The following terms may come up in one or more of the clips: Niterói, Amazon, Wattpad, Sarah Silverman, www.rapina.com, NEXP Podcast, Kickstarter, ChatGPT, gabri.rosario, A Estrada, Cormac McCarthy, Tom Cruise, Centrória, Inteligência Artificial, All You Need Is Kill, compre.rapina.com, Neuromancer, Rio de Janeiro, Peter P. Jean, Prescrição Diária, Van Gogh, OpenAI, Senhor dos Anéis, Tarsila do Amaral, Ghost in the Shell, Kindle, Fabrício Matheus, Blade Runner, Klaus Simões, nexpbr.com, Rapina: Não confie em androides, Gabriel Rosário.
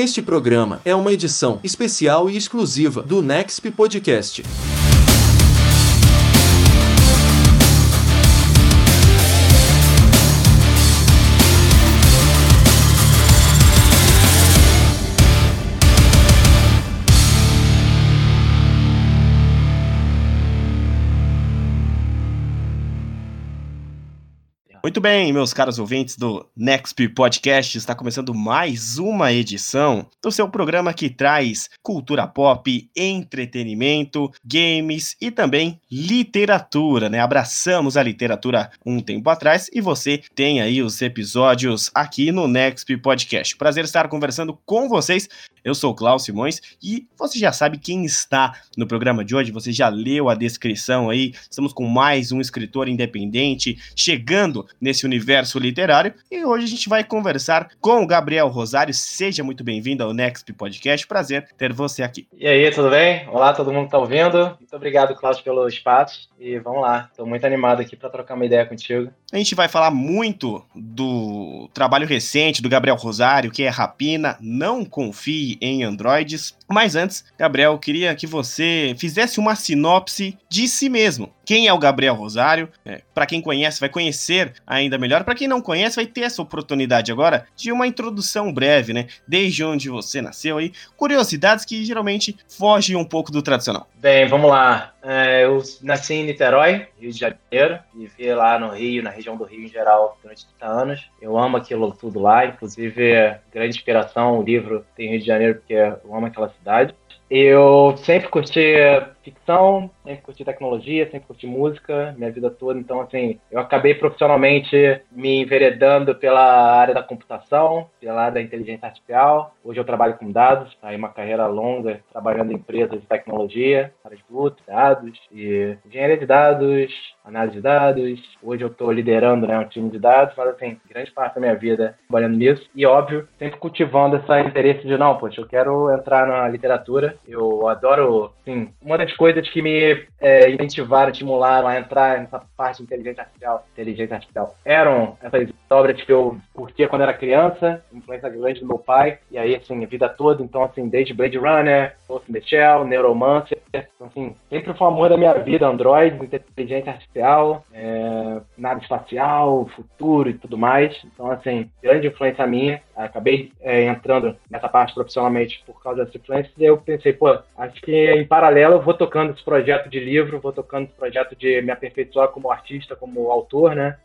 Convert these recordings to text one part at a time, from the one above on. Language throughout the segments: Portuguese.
Este programa é uma edição especial e exclusiva do NEXP Podcast. Muito bem, meus caros ouvintes do NEXP Podcast, está começando mais uma edição do seu programa que traz cultura pop, entretenimento, games e também literatura, né? Abraçamos a literatura um tempo atrás e você tem aí os episódios aqui no NEXP Podcast. Prazer estar conversando com vocês. Eu sou o Klaus Simões e você já sabe quem está no programa de hoje, você já leu a descrição aí, estamos com mais um escritor independente chegando nesse universo literário e hoje a gente vai conversar com o Gabriel Rosário. Seja muito bem-vindo ao NEXP Podcast, prazer ter você aqui. E aí, tudo bem? Olá, todo mundo que está ouvindo. Muito obrigado, Klaus, pelo espaço e vamos lá, estou muito animado aqui para trocar uma ideia contigo. A gente vai falar muito do trabalho recente do Gabriel Rosário, que é Rapina, Não Confie em androides, mas antes, Gabriel, eu queria que você fizesse uma sinopse de si mesmo. Quem é o Gabriel Rosário? Para quem conhece, vai conhecer ainda melhor. Para quem não conhece, vai ter essa oportunidade agora de uma introdução breve, né? Desde onde você nasceu aí, curiosidades que geralmente fogem um pouco do tradicional. Bem, vamos lá. Eu nasci em Niterói, Rio de Janeiro, vivi lá no Rio, na região do Rio em geral, durante 30 anos. Eu amo aquilo tudo lá, inclusive, grande inspiração, o livro tem Rio de Janeiro, porque eu amo aquela cidade. Eu sempre curti ficção, sempre curti tecnologia, sempre curti música, minha vida toda. Então, assim, eu acabei profissionalmente me enveredando pela área da computação, pela área da inteligência artificial. Hoje eu trabalho com dados, aí uma carreira longa trabalhando em empresas de tecnologia, área de fluxo, dados e engenharia de dados, análise de dados. Hoje eu estou liderando, né, um time de dados, mas, assim, grande parte da minha vida trabalhando nisso. E, óbvio, sempre cultivando esse interesse de, não, poxa, eu quero entrar na literatura. Eu adoro, assim, uma das coisas que me incentivaram, estimularam a entrar nessa parte de inteligência artificial. Eram essas obras que eu curtia quando era criança, influência grande do meu pai, e aí, assim, a vida toda, então, assim, desde Blade Runner, Ghost in the Shell, Neuromancer, então, assim, sempre foi o amor da minha vida, androides, inteligência artificial, nave espacial, futuro e tudo mais, então, assim, grande influência minha, acabei entrando nessa parte profissionalmente por causa dessa influência, e eu pensei, pô, acho que em paralelo eu vou tocando esse projeto de livro, vou tocando esse projeto de me aperfeiçoar como artista, como autor, né?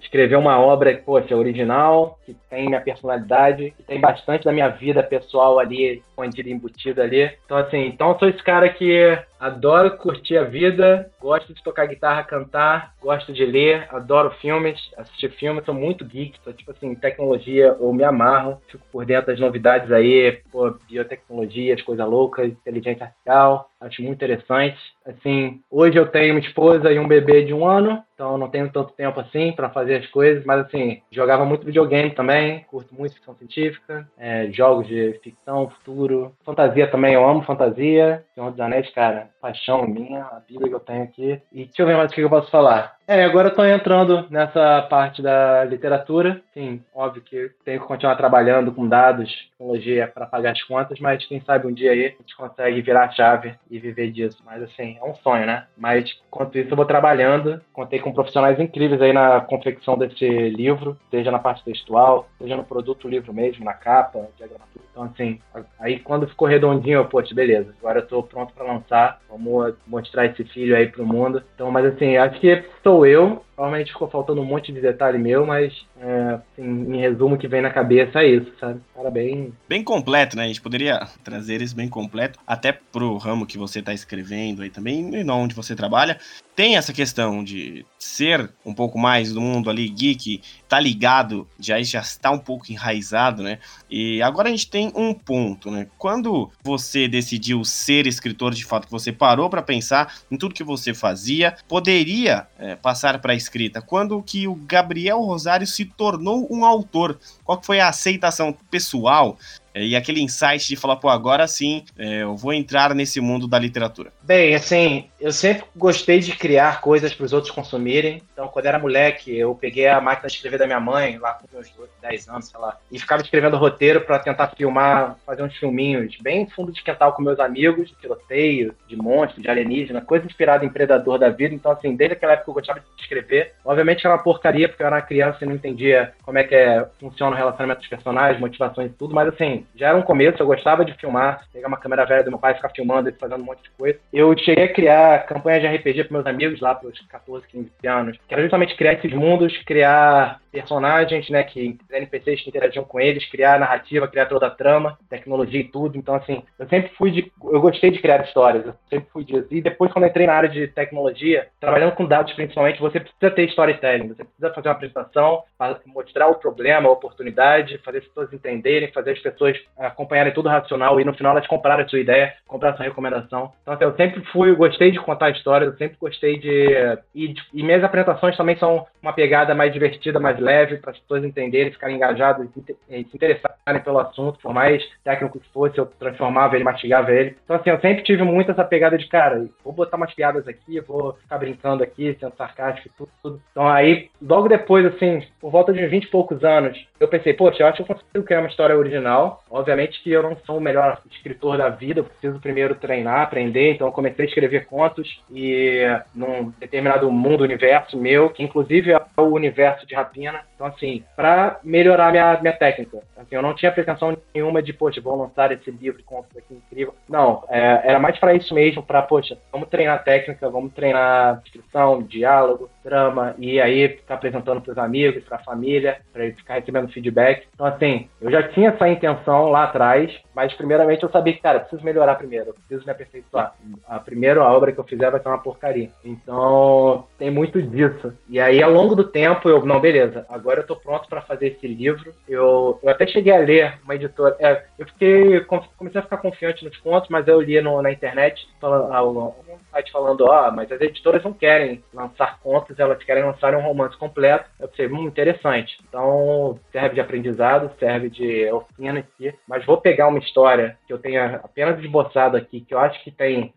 Escrever uma obra que, poxa, é original, que tem minha personalidade, que tem bastante da minha vida pessoal ali, escondida, embutida ali. Então, assim, eu sou esse cara que adoro curtir a vida, gosto de tocar guitarra, cantar, gosto de ler, adoro filmes, assistir filmes, sou muito geek, sou tipo assim, tecnologia, eu me amarro, fico por dentro das novidades aí, pô, biotecnologias, coisa louca, inteligência artificial. Acho muito interessante. Assim, hoje eu tenho uma esposa e um bebê de 1 ano, então eu não tenho tanto tempo assim para fazer as coisas, mas, assim, jogava muito videogame também, curto muito ficção científica, jogos de ficção, futuro, fantasia também, eu amo fantasia, Senhor dos Anéis, cara, paixão minha, a vida que eu tenho aqui. E deixa eu ver mais o que eu posso falar. Agora eu tô entrando nessa parte da literatura. Sim, óbvio que tenho que continuar trabalhando com dados, tecnologia para pagar as contas, mas quem sabe um dia aí a gente consegue virar a chave e viver disso. Mas, assim, é um sonho, né? Mas, enquanto isso, eu vou trabalhando. Contei com profissionais incríveis aí na confecção desse livro, seja na parte textual, seja no produto livro mesmo, na capa, diagramatura. Então, assim, aí quando ficou redondinho, eu, poxa, beleza, agora eu tô pronto para lançar, vamos mostrar esse filho aí pro mundo. Então, mas, assim, acho que sou eu, realmente ficou faltando um monte de detalhe meu, mas, assim, em resumo, o que vem na cabeça é isso, sabe? Cara, bem completo, né? A gente poderia trazer isso bem completo, até pro ramo que você tá escrevendo aí também, e não onde você trabalha. Tem essa questão de ser um pouco mais do mundo ali geek, tá ligado, já está um pouco enraizado, né? E agora a gente tem um ponto, né? Quando você decidiu ser escritor, de fato, que você parou para pensar em tudo que você fazia, poderia passar para a escrita. Quando que o Gabriel Rosário se tornou um autor? Qual que foi a aceitação pessoal E aquele insight de falar, pô, agora sim, eu vou entrar nesse mundo da literatura. Bem, assim, eu sempre gostei de criar coisas para os outros consumirem. Então, quando era moleque, eu peguei a máquina de escrever da minha mãe, lá com uns 10 anos, sei lá, e ficava escrevendo roteiro para tentar filmar, fazer uns filminhos bem fundo de quintal com meus amigos, de tiroteio, de monstro, de alienígena, coisa inspirada em Predador da vida. Então, assim, desde aquela época eu gostava de escrever. Obviamente era uma porcaria, porque eu era uma criança e não entendia como é que funciona o relacionamento dos personagens, motivações e tudo, mas, assim, já era um começo, eu gostava de filmar, pegar uma câmera velha do meu pai, ficar filmando e fazendo um monte de coisa. Eu cheguei a criar campanhas de RPG para meus amigos lá pelos 14, 15 anos, que era justamente criar esses mundos, criar personagens, né, que NPCs que interagiam com eles, criar narrativa, criar toda a trama, tecnologia e tudo. Então, assim, eu gostei de criar histórias, eu sempre fui disso. E depois, quando eu entrei na área de tecnologia, trabalhando com dados principalmente, você precisa ter storytelling, você precisa fazer uma apresentação, mostrar o problema, a oportunidade, fazer as pessoas entenderem, fazer as pessoas acompanharem tudo racional e no final elas compraram a sua ideia, compraram a sua recomendação. Então, assim, eu gostei de contar histórias, eu sempre gostei e minhas apresentações também são uma pegada mais divertida, mais leve, para as pessoas entenderem, ficarem engajadas e se interessarem pelo assunto, por mais técnico que fosse, eu transformava ele, mastigava ele. Então, assim, eu sempre tive muito essa pegada de, cara, vou botar umas piadas aqui, vou ficar brincando aqui, sendo sarcástico e tudo. Então, aí, logo depois, assim, por volta de 20 e poucos anos, eu pensei, poxa, eu acho que eu consigo criar uma história original. Obviamente que eu não sou o melhor escritor da vida, eu preciso primeiro treinar, aprender. Então, eu comecei a escrever contos e num determinado mundo, universo meu, que inclusive é o universo de Rapina. Então, assim, para melhorar minha técnica, assim, eu não tinha pretensão nenhuma de, poxa, vou lançar esse livro de contos aqui incrível. Não, era mais para isso mesmo, para, poxa, vamos treinar técnica, vamos treinar descrição, diálogo, trama, e aí ficar apresentando para os amigos, para a família, para ele ficar recebendo feedback. Então, assim, eu já tinha essa intenção lá atrás, mas primeiramente eu sabia que, cara, eu preciso melhorar primeiro, eu preciso me aperfeiçoar. A obra que eu fizer vai ser uma porcaria. Então, tem muito disso. E aí, ao longo do tempo, beleza, agora eu tô pronto para fazer esse livro. Eu até cheguei a ler uma editora. Comecei a ficar confiante nos contos, mas eu li na internet, falando, mas as editoras não querem lançar contos, elas querem lançar um romance completo. Eu pensei, interessante. Então, serve de aprendizado, serve de oficina aqui, mas vou pegar uma história que eu tenha apenas esboçado aqui, que eu acho que tem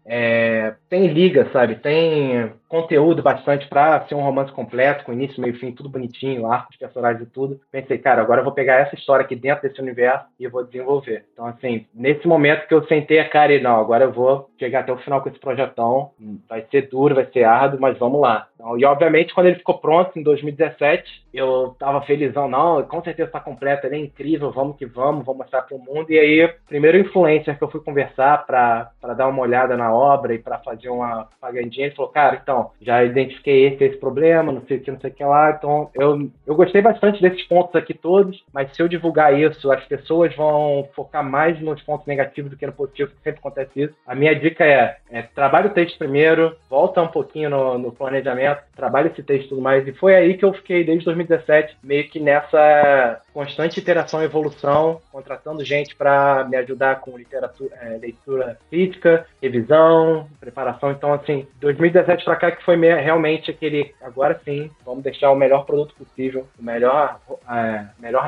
liga, sabe? Tem conteúdo bastante para ser um romance completo, com início, meio e fim, tudo bonitinho, arco de personagens e tudo. Pensei, cara, agora eu vou pegar essa história aqui dentro desse universo e eu vou desenvolver. Então, assim, nesse momento que eu sentei a cara e agora eu vou chegar até o final com esse projetão, vai ser duro, vai ser árduo, mas vamos lá. Então, e, obviamente, quando ele ficou pronto, em 2017, eu tava felizão, com certeza tá completo, ele é incrível, vamos que vamos mostrar pro mundo. E aí, primeiro influencer que eu fui conversar pra dar uma olhada na obra e pra fazer uma propagandinha, ele falou, cara, então, já identifiquei esse problema, não sei o que lá, então eu gostei bastante desses pontos aqui todos, mas se eu divulgar isso, as pessoas vão focar mais nos pontos negativos do que no positivo, que sempre acontece isso. A minha dica é trabalha o texto primeiro, volta um pouquinho no planejamento, trabalha esse texto e tudo mais, e foi aí que eu fiquei desde 2017, meio que nessa constante interação e evolução, contratando gente para me ajudar com literatura, leitura crítica, revisão, preparação. Então, assim, 2017 para cá que foi realmente aquele, agora sim, vamos deixar o melhor produto possível, melhor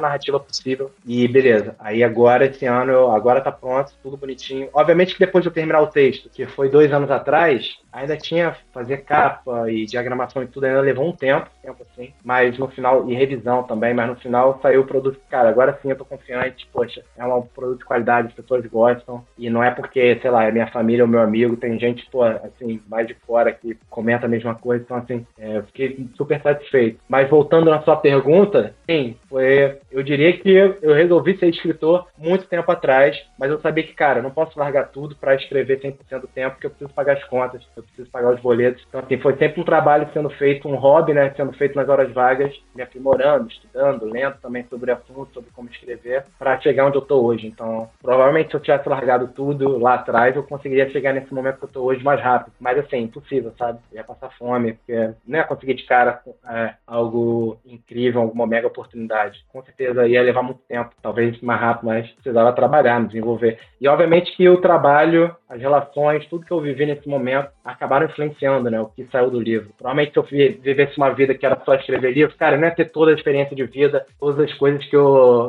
narrativa possível, e beleza. Aí agora, esse ano, agora tá pronto, tudo bonitinho. Obviamente que depois de eu terminar o texto, que foi 2 anos atrás, ainda tinha fazer capa e diagramação e tudo, ainda levou um tempo assim, mas no final, e revisão também, mas no final saiu o produto, cara, agora sim eu tô confiante, poxa, é um produto de qualidade, as pessoas gostam, e não é porque, sei lá, é minha família ou meu amigo, tem gente, assim, mais de fora que comenta a mesma coisa, então, assim, eu fiquei super satisfeito. Mas voltando na sua pergunta, sim, eu diria que eu resolvi ser escritor muito tempo atrás, mas eu sabia que, cara, eu não posso largar tudo pra escrever 100% do tempo, porque eu preciso pagar as contas, eu preciso pagar os boletos. Então, assim, foi sempre um trabalho sendo feito, um hobby, né, sendo feito nas horas vagas, me aprimorando, estudando, lendo também sobre assunto, sobre como escrever, pra chegar onde eu tô hoje. Então, provavelmente, se eu tivesse largado tudo lá atrás, eu conseguiria chegar nesse momento que eu tô hoje mais rápido. Mas, assim, impossível, sabe? Eu ia passar fome, porque não ia conseguir de cara algo incrível, alguma mega oportunidade. Com certeza ia levar muito tempo, talvez mais rápido, mas precisava trabalhar, me desenvolver. E, obviamente, que o trabalho, as relações, tudo que eu vivi nesse momento, acabaram influenciando, né? O que saiu do livro. Provavelmente, se eu vivesse uma vida que era só escrever livro, cara, eu não ia ter toda a experiência de vida, todas as coisas coisas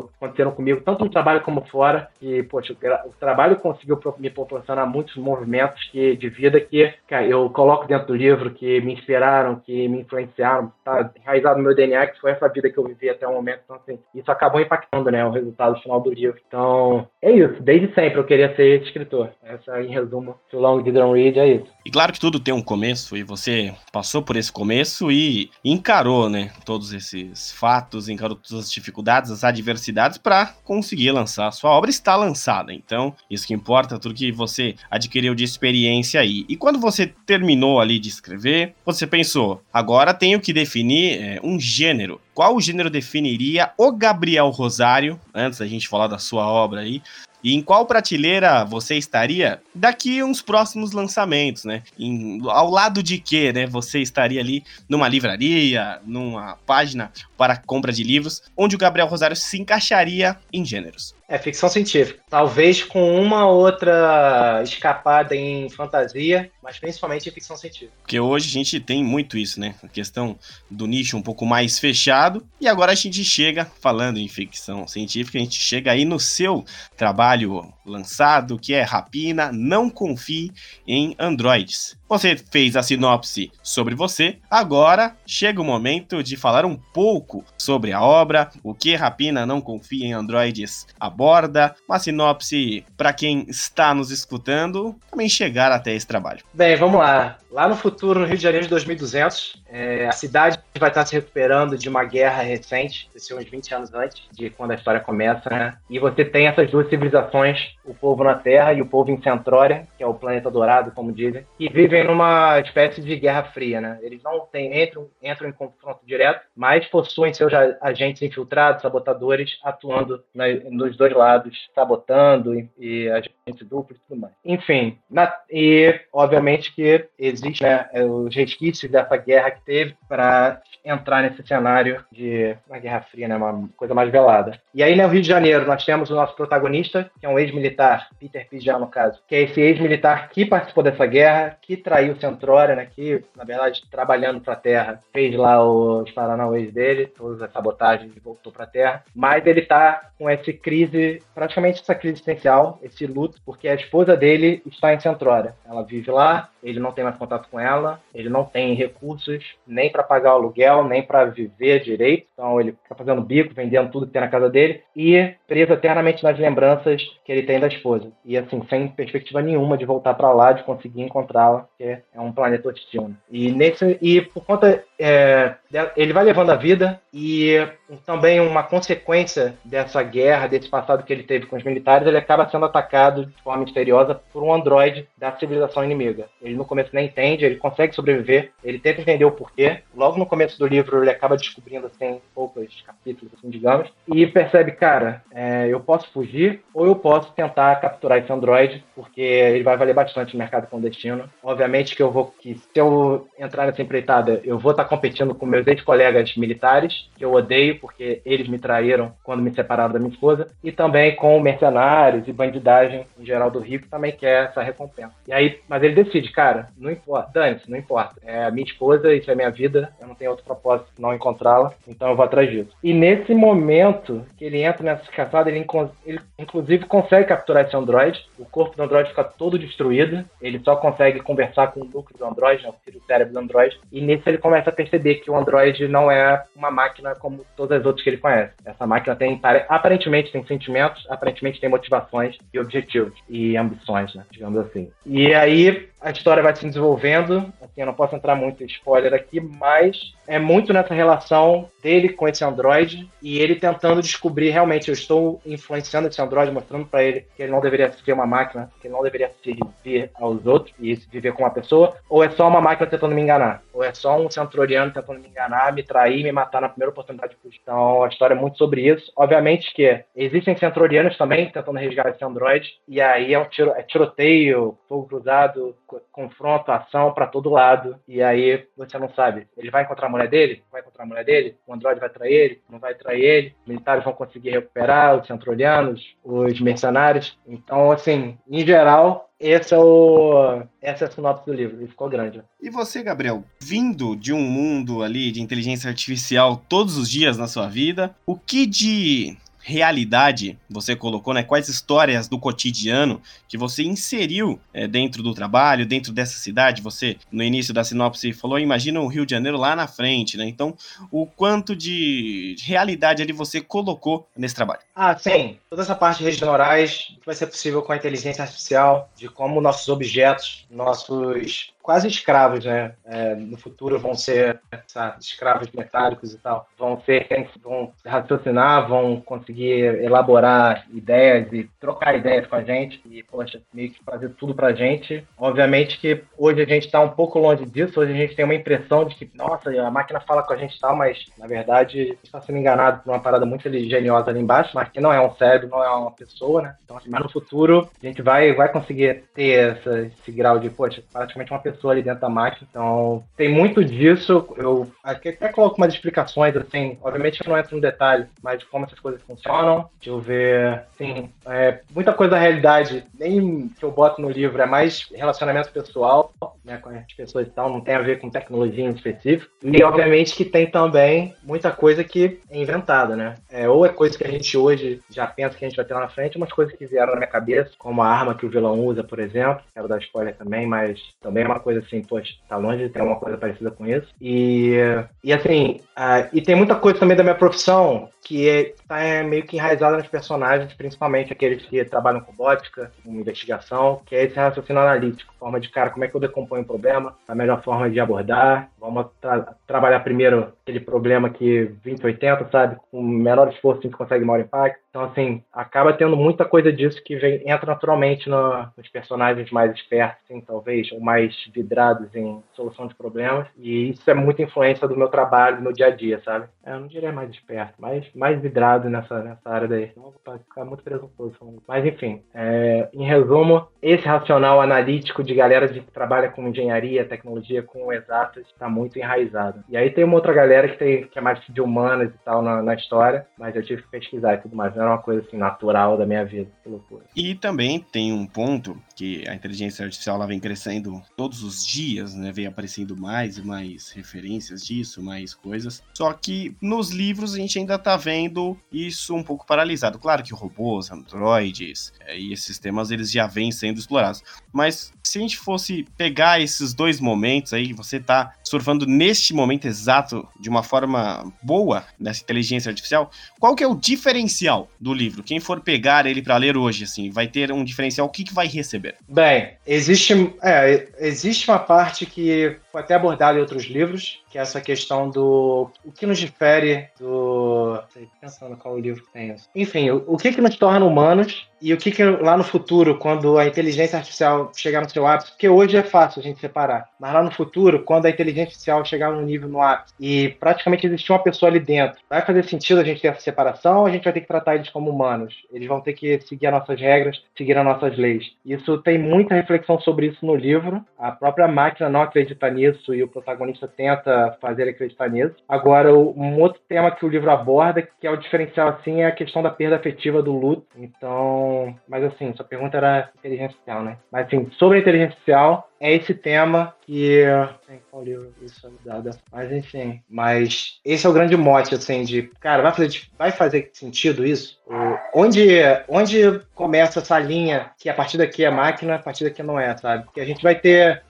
que aconteceram comigo, tanto no trabalho como fora, e, poxa, o trabalho conseguiu me proporcionar muitos movimentos de vida que, cara, eu coloco dentro do livro, que me inspiraram, que me influenciaram, tá enraizado no meu DNA, que foi essa vida que eu vivi até o momento, então, assim, isso acabou impactando, né, o resultado final do livro. Então, é isso, desde sempre eu queria ser escritor, essa, em resumo, o Long Didn't Read é isso. E claro que tudo tem um começo, e você passou por esse começo e encarou, né, todos esses fatos, encarou todas as dificuldades, as adversidades para conseguir lançar. A sua obra está lançada, então isso que importa, tudo que você adquiriu de experiência aí. E quando você terminou ali de escrever, você pensou, agora tenho que definir um gênero. Qual gênero definiria o Gabriel Rosário, antes da gente falar da sua obra aí, e em qual prateleira você estaria daqui uns próximos lançamentos, né? Ao lado de quê, né? Você estaria ali numa livraria, numa página para compra de livros, onde o Gabriel Rosário se encaixaria em gêneros. É ficção científica. Talvez com uma outra escapada em fantasia, mas principalmente em ficção científica. Porque hoje a gente tem muito isso, né? A questão do nicho um pouco mais fechado. E agora a gente chega, falando em ficção científica, a gente chega aí no seu trabalho lançado, que é Rapina, Não Confie em Androides. Você fez a sinopse sobre você, agora chega o momento de falar um pouco sobre a obra, o que Rapina Não Confia em Androides aborda, uma sinopse para quem está nos escutando também chegar até esse trabalho. Bem, vamos lá. Lá no futuro, no Rio de Janeiro de 2200, a cidade vai estar se recuperando de uma guerra recente, uns 20 anos antes de quando a história começa, né? E você tem essas duas civilizações, o povo na Terra e o povo em Centrória, que é o planeta dourado, como dizem, que vivem numa espécie de guerra fria, né? Eles não têm, entram em confronto direto, mas possuem seus agentes infiltrados, sabotadores, atuando nos dois lados, sabotando e agentes duplos e tudo mais. Enfim, e obviamente que existe, né, os resquícios dessa guerra que teve para entrar nesse cenário de uma guerra fria, né? Uma coisa mais velada. E aí, no Rio de Janeiro, nós temos o nosso protagonista, que é um ex-militar, Peter P. Jean, no caso, que é esse ex-militar que participou dessa guerra, que traiu Centrória, né, que, na verdade, trabalhando para a Terra, fez lá os paranauês dele, todas as sabotagens, voltou para a Terra, mas ele está com essa crise, praticamente essa crise existencial, esse luto, porque a esposa dele está em Centrória. Ela vive lá, ele não tem mais contato com ela, ele não tem recursos nem para pagar o aluguel, nem para viver direito, então ele está fazendo bico, vendendo tudo que tem na casa dele e preso eternamente nas lembranças que ele tem da esposa. E assim, sem perspectiva nenhuma de voltar para lá, de conseguir encontrá-la, que é um planeta hostil. E por conta... ele vai levando a vida e também uma consequência dessa guerra, desse passado que ele teve com os militares, ele acaba sendo atacado de forma misteriosa por um androide da civilização inimiga. Ele no começo nem entende, ele consegue sobreviver, ele tenta entender o porquê. Logo no começo do livro ele acaba descobrindo, assim, poucos capítulos, assim, digamos, e percebe, cara, eu posso fugir ou eu posso tentar capturar esse androide, porque ele vai valer bastante no mercado clandestino. Obviamente que se eu entrar nessa empreitada, eu vou estar competindo com meus ex-colegas militares, que eu odeio porque eles me traíram quando me separaram da minha esposa, e também com mercenários e bandidagem em geral do Rio, que também quer essa recompensa. E aí, mas ele decide, cara, não importa, dane-se, não importa. É a minha esposa, isso é minha vida, eu não tenho outro propósito que não encontrá-la, então eu vou atrás disso. E nesse momento que ele entra nessa caçada, ele inclusive consegue capturar esse androide, o corpo do androide fica todo destruído, ele só consegue conversar com o núcleo do androide, né, o cérebro do androide, e nisso ele começa a perceber que o androide não é uma máquina como todas as outras que ele conhece. Essa máquina aparentemente tem sentimentos, aparentemente tem motivações e objetivos e ambições, né, digamos assim. E aí a história vai se desenvolvendo, assim, eu não posso entrar muito em spoiler aqui, mas é muito nessa relação dele com esse androide e ele tentando descobrir realmente, eu estou influenciando esse androide, mostrando pra ele que ele não deveria ser uma máquina, que ele não deveria servir aos outros e viver como uma pessoa, ou é só uma máquina tentando me enganar, ou é só um centroriano tentando me enganar, me trair, me matar na primeira oportunidade. Então a história é muito sobre isso. Obviamente que existem centrorianos também tentando resgatar esse androide, e aí é tiroteio, fogo cruzado, confronto, ação pra todo lado. cuidado, e aí você não sabe. Ele vai encontrar a mulher dele? Vai encontrar a mulher dele? O androide vai trair ele? Não vai trair ele? Os militares vão conseguir recuperar, os centrolianos, os mercenários. Então, assim, em geral, essa é a sinopse do livro, e ficou grande. E você, Gabriel, vindo de um mundo ali de inteligência artificial todos os dias na sua vida, o que de realidade você colocou, né? Quais histórias do cotidiano que você inseriu dentro do trabalho, dentro dessa cidade? Você, no início da sinopse, falou, imagina o Rio de Janeiro lá na frente, né? Então, o quanto de realidade ali você colocou nesse trabalho? Ah, sim. Toda essa parte de redes neurais vai ser possível com a inteligência artificial, de como nossos objetos, nossos quase escravos, né? No futuro vão ser, sabe, escravos metálicos e tal. Vão raciocinar, vão conseguir elaborar ideias e trocar ideias com a gente e, poxa, meio que fazer tudo pra gente. Obviamente que hoje a gente tá um pouco longe disso, hoje a gente tem uma impressão de que, nossa, a máquina fala com a gente e tal, mas, na verdade, a gente está sendo enganado por uma parada muito geniosa ali embaixo, mas que não é um cérebro, não é uma pessoa, né? Então, assim, mas no futuro a gente vai conseguir ter esse grau de, poxa, praticamente uma pessoa ali dentro da máquina. Então, tem muito disso. Eu até coloco umas explicações, assim, obviamente eu não entro no detalhe, mas de como essas coisas funcionam. Deixa eu ver, assim, muita coisa da realidade, nem que eu boto no livro, é mais relacionamento pessoal, né, com as pessoas e tal, não tem a ver com tecnologia em específico. E, obviamente, que tem também muita coisa que é inventada, né? Ou é coisa que a gente hoje já pensa que a gente vai ter lá na frente, umas coisas que vieram na minha cabeça, como a arma que o vilão usa, por exemplo. Quero dar spoiler também, mas também é uma coisa assim, poxa, tá longe de ter uma coisa parecida com isso. E assim, e tem muita coisa também da minha profissão que tá meio que enraizada nos personagens, principalmente aqueles que trabalham com robótica, com investigação, que é esse raciocínio analítico, forma de, cara, como é que eu decomponho o problema, a melhor forma de abordar, vamos trabalhar primeiro aquele problema que 20-80, sabe, com o menor esforço a gente consegue maior impacto. Então, assim, acaba tendo muita coisa disso que entra naturalmente nos personagens mais espertos, assim, talvez, ou mais vidrados em solução de problemas, e isso é muita influência do meu trabalho, do meu dia a dia, sabe? Eu não diria mais esperto, mas mais vidrado nessa área daí. Não vou ficar muito presunçoso. Mas, enfim, em resumo, esse racional analítico de galera que trabalha com engenharia, tecnologia, com exatas, está muito enraizado. E aí tem uma outra galera que é mais de humanas e tal na história, mas eu tive que pesquisar e tudo mais. Não era uma coisa, assim, natural da minha vida. Que loucura. E também tem um ponto que a inteligência artificial, ela vem crescendo todos os dias, né? Vem aparecendo mais e mais referências disso, mais coisas. Só que nos livros a gente ainda tá vendo isso um pouco paralisado. Claro que robôs, androides e esses temas, eles já vêm sendo explorados. Mas se a gente fosse pegar esses dois momentos aí, você tá surfando neste momento exato de uma forma boa nessa inteligência artificial, qual que é o diferencial do livro? Quem for pegar ele para ler hoje, assim, vai ter um diferencial, o que vai receber? Bem, existe uma parte que foi até abordada em outros livros, que é essa questão do o que nos difere do... Estou pensando qual livro que tem isso. Enfim, o que nos torna humanos e o que lá no futuro, quando a inteligência artificial chegar no seu ápice, porque hoje é fácil a gente separar, mas lá no futuro, quando a inteligência artificial chegar no nível no ápice e praticamente existir uma pessoa ali dentro, vai fazer sentido a gente ter essa separação ou a gente vai ter que tratar eles como humanos? Eles vão ter que seguir as nossas regras, seguir as nossas leis. Isso tem muita reflexão sobre isso no livro. A própria máquina não acredita nisso e o protagonista tenta fazer ele acreditar nisso. Agora, um outro tema que o livro aborda, que é o diferencial, assim, é a questão da perda afetiva, do luto. Então, mas assim, sua pergunta era inteligência artificial, né? Mas assim, sobre a inteligência artificial, é esse tema que... Qual livro? Isso é mudado. Mas enfim. Mas esse é o grande mote, assim, de... Cara, vai fazer sentido isso? Onde começa essa linha que a partir daqui é máquina, a partir daqui não é, sabe? Porque a gente vai ter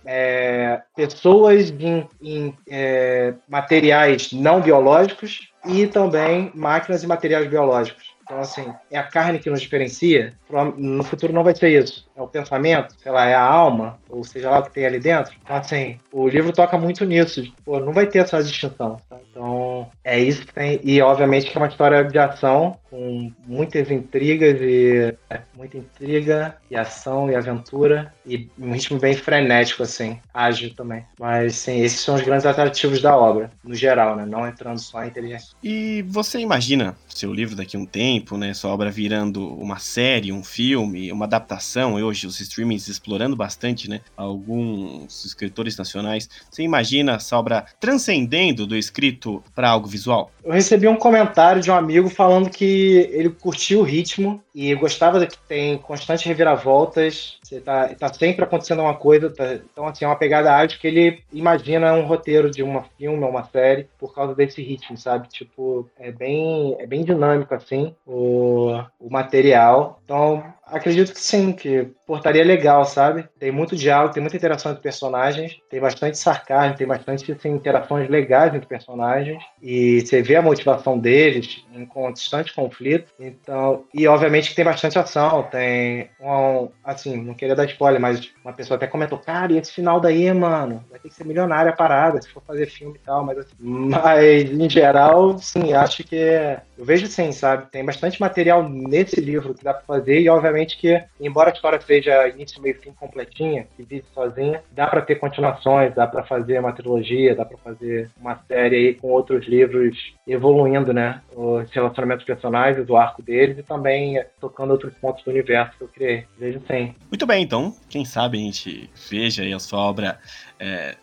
pessoas em materiais não biológicos e também máquinas e materiais biológicos. Então, assim, é a carne que nos diferencia? No futuro não vai ser isso. É o pensamento, sei lá, é a alma, ou seja lá o que tem ali dentro. Então, assim, o livro toca muito nisso. Pô, não vai ter essa distinção, tá? Então, é isso que tem. E, obviamente, que é uma história de ação, com muitas intrigas e ação e aventura e um ritmo bem frenético, assim, ágil também. Mas, sim, esses são os grandes atrativos da obra, no geral, né? Não entrando só em inteligência. E você imagina seu livro daqui a um tempo, né? Sua obra virando uma série, um filme, uma adaptação, e hoje os streamings explorando bastante, né? Alguns escritores nacionais. Você imagina essa obra transcendendo do escrito para algo visual? Eu recebi um comentário de um amigo falando que ele curtiu o ritmo e gostava de que tem constantes reviravoltas, você tá sempre acontecendo uma coisa, então assim, é uma pegada ágil que ele imagina um roteiro de um filme ou uma série por causa desse ritmo, sabe? Tipo, é bem dinâmico, assim, o material. Então, acredito que sim, que portaria legal, sabe? Tem muito diálogo, tem muita interação entre personagens, tem bastante sarcasmo, tem bastante, assim, interações legais entre personagens, e você vê a motivação deles em constante conflito, então, e obviamente que tem bastante ação, tem assim, não queria dar spoiler, mas uma pessoa até comentou, cara, e esse final daí, mano, vai ter que ser milionária a parada, se for fazer filme e tal, mas assim, mas em geral, sim, acho que eu vejo sim, sabe? Tem bastante material nesse livro que dá pra fazer, e obviamente que, embora a história seja início, meio, fim, completinha, que vive sozinha, dá pra ter continuações, dá pra fazer uma trilogia, dá pra fazer uma série aí com outros livros evoluindo, né? Os relacionamentos dos personagens, o arco deles e também tocando outros pontos do universo que eu criei. Vejo sim. Muito bem, então, quem sabe a gente veja aí a sua obra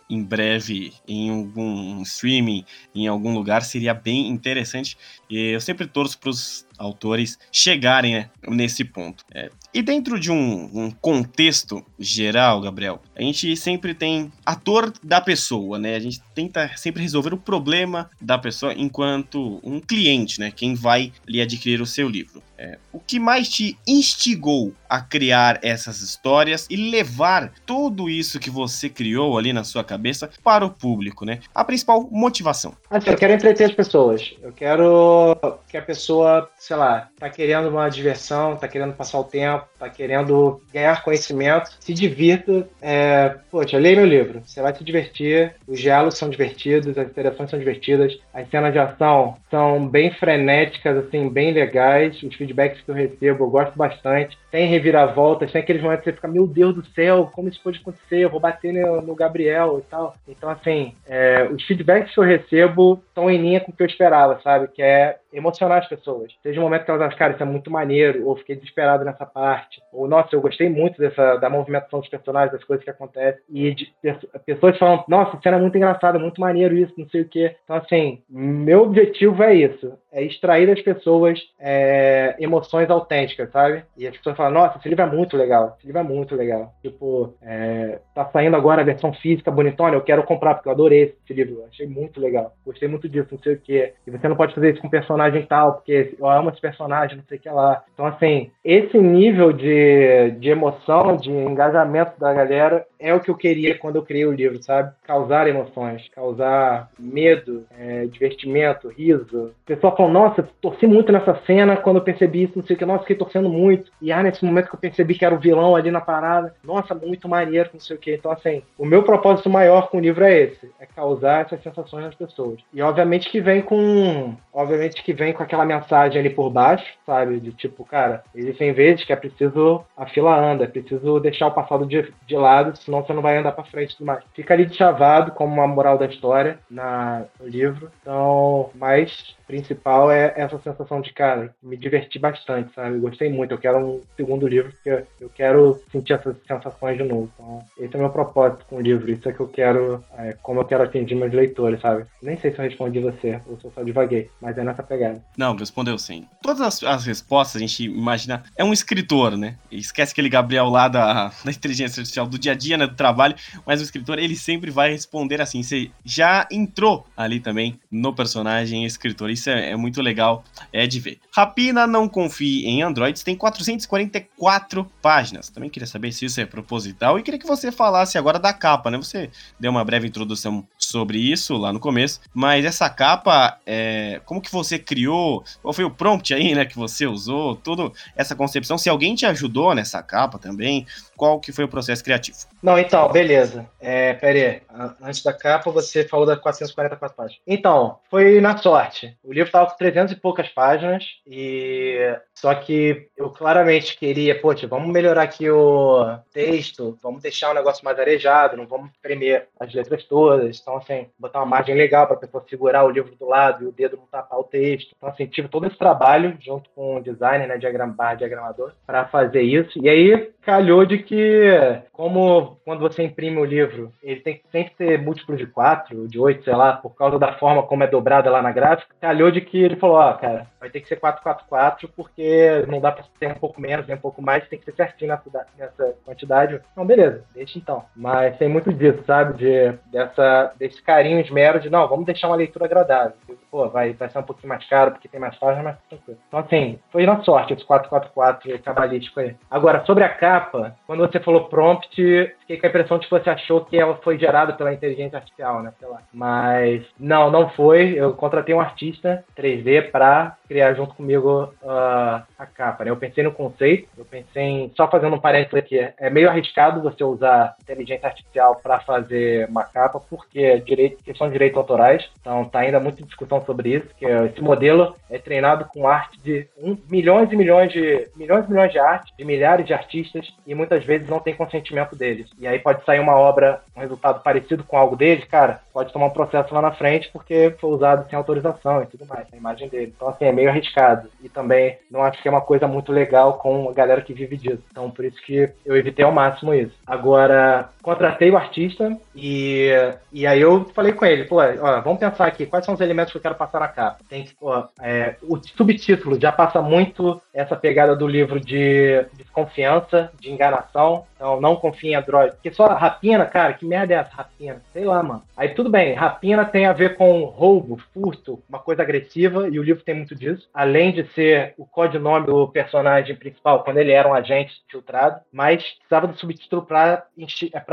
em breve em algum streaming, em algum lugar, seria bem interessante. E eu sempre torço pros autores chegarem, né, nesse ponto. E dentro de um contexto geral, Gabriel, a gente sempre tem a dor da pessoa, né? A gente tenta sempre resolver o problema da pessoa enquanto um cliente, né? Quem vai lhe adquirir o seu livro. O que mais te instigou a criar essas histórias e levar tudo isso que você criou ali na sua cabeça para o público, né? A principal motivação. Eu quero entreter as pessoas. Eu quero que a pessoa, sei lá, tá querendo uma diversão, tá querendo passar o tempo, tá querendo ganhar conhecimento, se divirta. Poxa, leia meu livro. Você vai se divertir. Os diálogos são divertidos, as interações são divertidas, as cenas de ação são bem frenéticas, assim, bem legais. Os feedbacks que eu recebo, eu gosto bastante. Tem reviravoltas, tem aqueles momentos que você fica, meu Deus do céu, como isso pode acontecer? Eu vou bater no Gabriel e tal. Então, assim, os feedbacks que eu recebo estão em linha com o que eu esperava, sabe? Que é emocionar as pessoas. Seja um momento que elas acham, cara, isso é muito maneiro, ou fiquei desesperado nessa parte, ou, nossa, eu gostei muito da movimentação dos personagens, das coisas que acontecem, e pessoas falam, nossa, cena é muito engraçada, muito maneiro isso, não sei o quê. Então, assim, meu objetivo é isso, é extrair das pessoas emoções autênticas, sabe? E as pessoas falam, nossa, esse livro é muito legal, esse livro é muito legal. Tipo, tá saindo agora a versão física bonitona, eu quero comprar, porque eu adorei esse livro, achei muito legal, gostei muito disso, não sei o quê. E você não pode fazer isso com personagem tal, porque eu amo esse personagem, não sei o que lá. Então, assim, esse nível de emoção, de engajamento da galera, é o que eu queria quando eu criei o livro, sabe? Causar emoções, causar medo, divertimento, riso. O pessoal falou, nossa, torci muito nessa cena quando eu percebi isso, não sei o que, nossa, fiquei torcendo muito. E, nesse momento que eu percebi que era o vilão ali na parada, nossa, muito maneiro, não sei o que. Então, assim, o meu propósito maior com o livro é esse, é causar essas sensações nas pessoas. E, obviamente, que vem com... que vem com aquela mensagem ali por baixo, sabe? De tipo, cara, existem vezes que é preciso, a fila anda, é preciso deixar o passado de lado, senão você não vai andar pra frente e tudo mais. Fica ali de chavado, como uma moral da história no livro. Então, mas o principal é essa sensação de, cara, me diverti bastante, sabe? Eu gostei muito, eu quero um segundo livro, porque eu quero sentir essas sensações de novo. Então, esse é o meu propósito com o livro, isso é que eu quero, como eu quero atingir meus leitores, sabe? Nem sei se eu respondi você, ou se eu só divaguei, mas é nessa pegada. Não, respondeu sim. Todas as respostas, a gente imagina, é um escritor, né? Esquece aquele Gabriel lá da inteligência artificial, do dia a dia, né, do trabalho, mas o escritor, ele sempre vai responder assim. Você já entrou ali também no personagem escritor. Isso é muito legal de ver. Rapina, não confie em androides, tem 444 páginas. Também queria saber se isso é proposital e queria que você falasse agora da capa, né? Você deu uma breve introdução sobre isso lá no começo, mas essa capa como que você criou, qual foi o prompt aí, né, que você usou, toda essa concepção, se alguém te ajudou nessa capa também, qual que foi o processo criativo? Não, então, beleza. Peraí, antes da capa você falou das 444 páginas. Então, foi na sorte. O livro estava com 300 e poucas páginas, e só que eu claramente queria, vamos melhorar aqui o texto, vamos deixar o negócio mais arejado, não vamos premer as letras todas, então assim, botar uma margem legal para a pessoa segurar o livro do lado e o dedo não tapar o texto. Então assim, tive todo esse trabalho junto com o designer, né, diagramador, para fazer isso, e aí calhou de que, como quando você imprime o livro, ele tem que sempre ter múltiplo de 4, de 8, sei lá, por causa da forma como é dobrada lá na gráfica, calhou de que ele falou, cara, vai ter que ser 444, porque não dá pra ter um pouco menos, nem um pouco mais, tem que ser certinho nessa quantidade. Então, beleza, deixa então. Mas tem muito disso, sabe? Desse carinho esmero de, não, vamos deixar uma leitura agradável. Vai ser um pouquinho mais caro, porque tem mais páginas, mas tranquilo. Então, assim, foi na sorte esse 444 cabalístico aí. Agora, sobre a capa, quando você falou prompt, fiquei com a impressão de que você achou que ela foi gerada pela inteligência artificial, né? Sei lá. Mas, não foi. Eu contratei um artista 3D pra criar junto comigo a capa, né? Eu pensei no conceito, só fazendo um parênteses aqui, é meio arriscado você usar inteligência artificial para fazer uma capa, porque questão de direitos autorais, então tá ainda muita discussão sobre isso, que esse modelo é treinado com arte de milhões e milhões de artes, de milhares de artistas, e muitas vezes não tem consentimento deles, e aí pode sair uma obra, um resultado parecido com algo deles, cara, pode tomar um processo lá na frente, porque foi usado sem autorização e tudo mais, a imagem dele, então assim, é meio arriscado, e também não acho que é uma coisa muito legal com a galera que vive disso, então por isso que eu evitei ao máximo isso. Agora, contratei o artista e aí eu falei com ele, vamos pensar aqui, quais são os elementos que eu quero passar na capa? Tem que, o subtítulo já passa muito essa pegada do livro de desconfiança, de enganação, então não confie em androides, porque só rapina, cara, que merda é essa rapina? Sei lá, mano. Aí tudo bem, rapina tem a ver com roubo, furto, uma coisa agressiva, e o livro tem muito disso, além de ser o codinome do personagem principal, quando ele era um agente filtrado, mas precisava do subtítulo para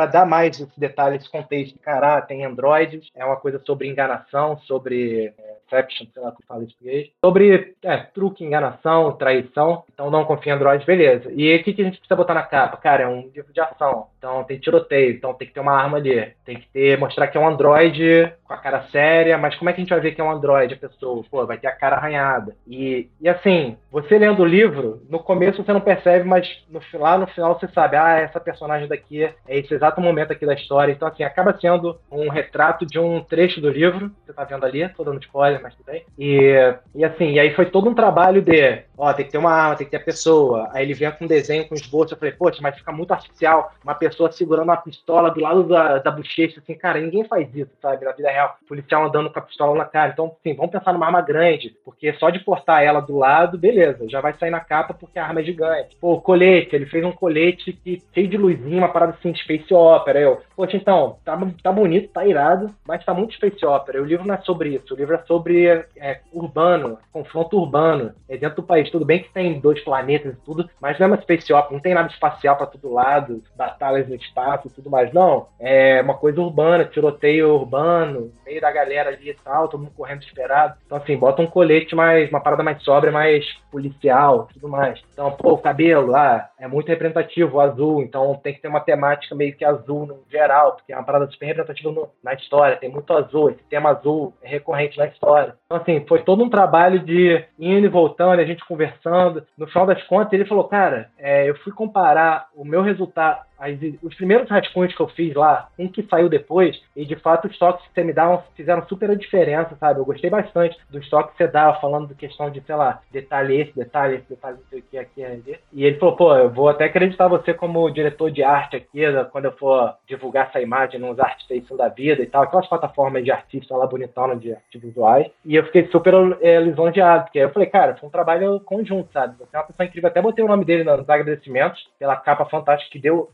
dar mais esse detalhe, esse contexto. Cará, tem androides, é uma coisa sobre enganação, sobre deception, sei lá como fala em português, sobre truque, enganação, traição. Então não confia em androides, beleza. E o que a gente precisa botar na capa? Cara, é um livro de ação, então tem tiroteio, então tem que ter uma arma ali, tem que ter, mostrar que é um androide com a cara séria, mas como é que a gente vai ver que é um androide a pessoa? Vai ter a cara arranhada. E assim, você lendo o livro, no começo você não percebe, mas lá no final você sabe, essa personagem daqui é esse exato momento aqui da história. Então assim, acaba sendo um retrato de um trecho do livro, que você tá vendo ali, tô dando spoiler, mas tudo bem. E assim, e aí foi todo um trabalho de, tem que ter uma arma, tem que ter a pessoa, aí ele vem com um desenho, com esboço, eu falei, mas fica muito artificial, uma pessoa segurando uma pistola do lado da bochecha, assim, cara, ninguém faz isso, sabe, na vida real, o policial andando com a pistola na cara, então, assim, vamos pensar numa arma grande, porque só de portar ela do lado, beleza, já vai sair na capa porque a arma é gigante. O colete, ele fez um colete que cheio de luzinha, uma parada assim, space opera, então, tá bonito, tá irado, mas tá muito space opera, e o livro não é sobre isso, o livro é sobre urbano, confronto urbano, é dentro do país, tudo bem que tem 2 planetas e tudo, mas não é uma space opera, não tem nada espacial pra todo lado, batalhas no espaço e tudo mais, não, é uma coisa urbana, tiroteio urbano, meio da galera ali e tal, todo mundo correndo desesperado, então assim, bota um colete mais, uma parada mais sóbria, mais policial, tudo mais, então, o cabelo, é muito representativo, o azul, então tem que ter uma temática meio que azul no geral, porque é uma parada super representativa na história, tem muito azul, esse tema azul é recorrente na história, então assim, foi todo um trabalho de indo e voltando, a gente conversando, no final das contas ele falou, cara, eu fui comparar o meu resultado, os primeiros rascunhos que eu fiz lá, um que saiu depois, e de fato os toques que você me dava fizeram super a diferença, sabe? Eu gostei bastante dos toques que você dava, falando de questão de, sei lá, detalhe, não sei o que, aqui, ali. E ele falou, eu vou até acreditar você como diretor de arte aqui, quando eu for divulgar essa imagem nos artistas da vida e tal, aquelas plataformas de artista lá bonitona de artes visuais. E eu fiquei super lisonjeado, porque eu falei, cara, foi um trabalho conjunto, sabe? Você é uma pessoa incrível, até botei o nome dele nos agradecimentos, pela capa fantástica que deu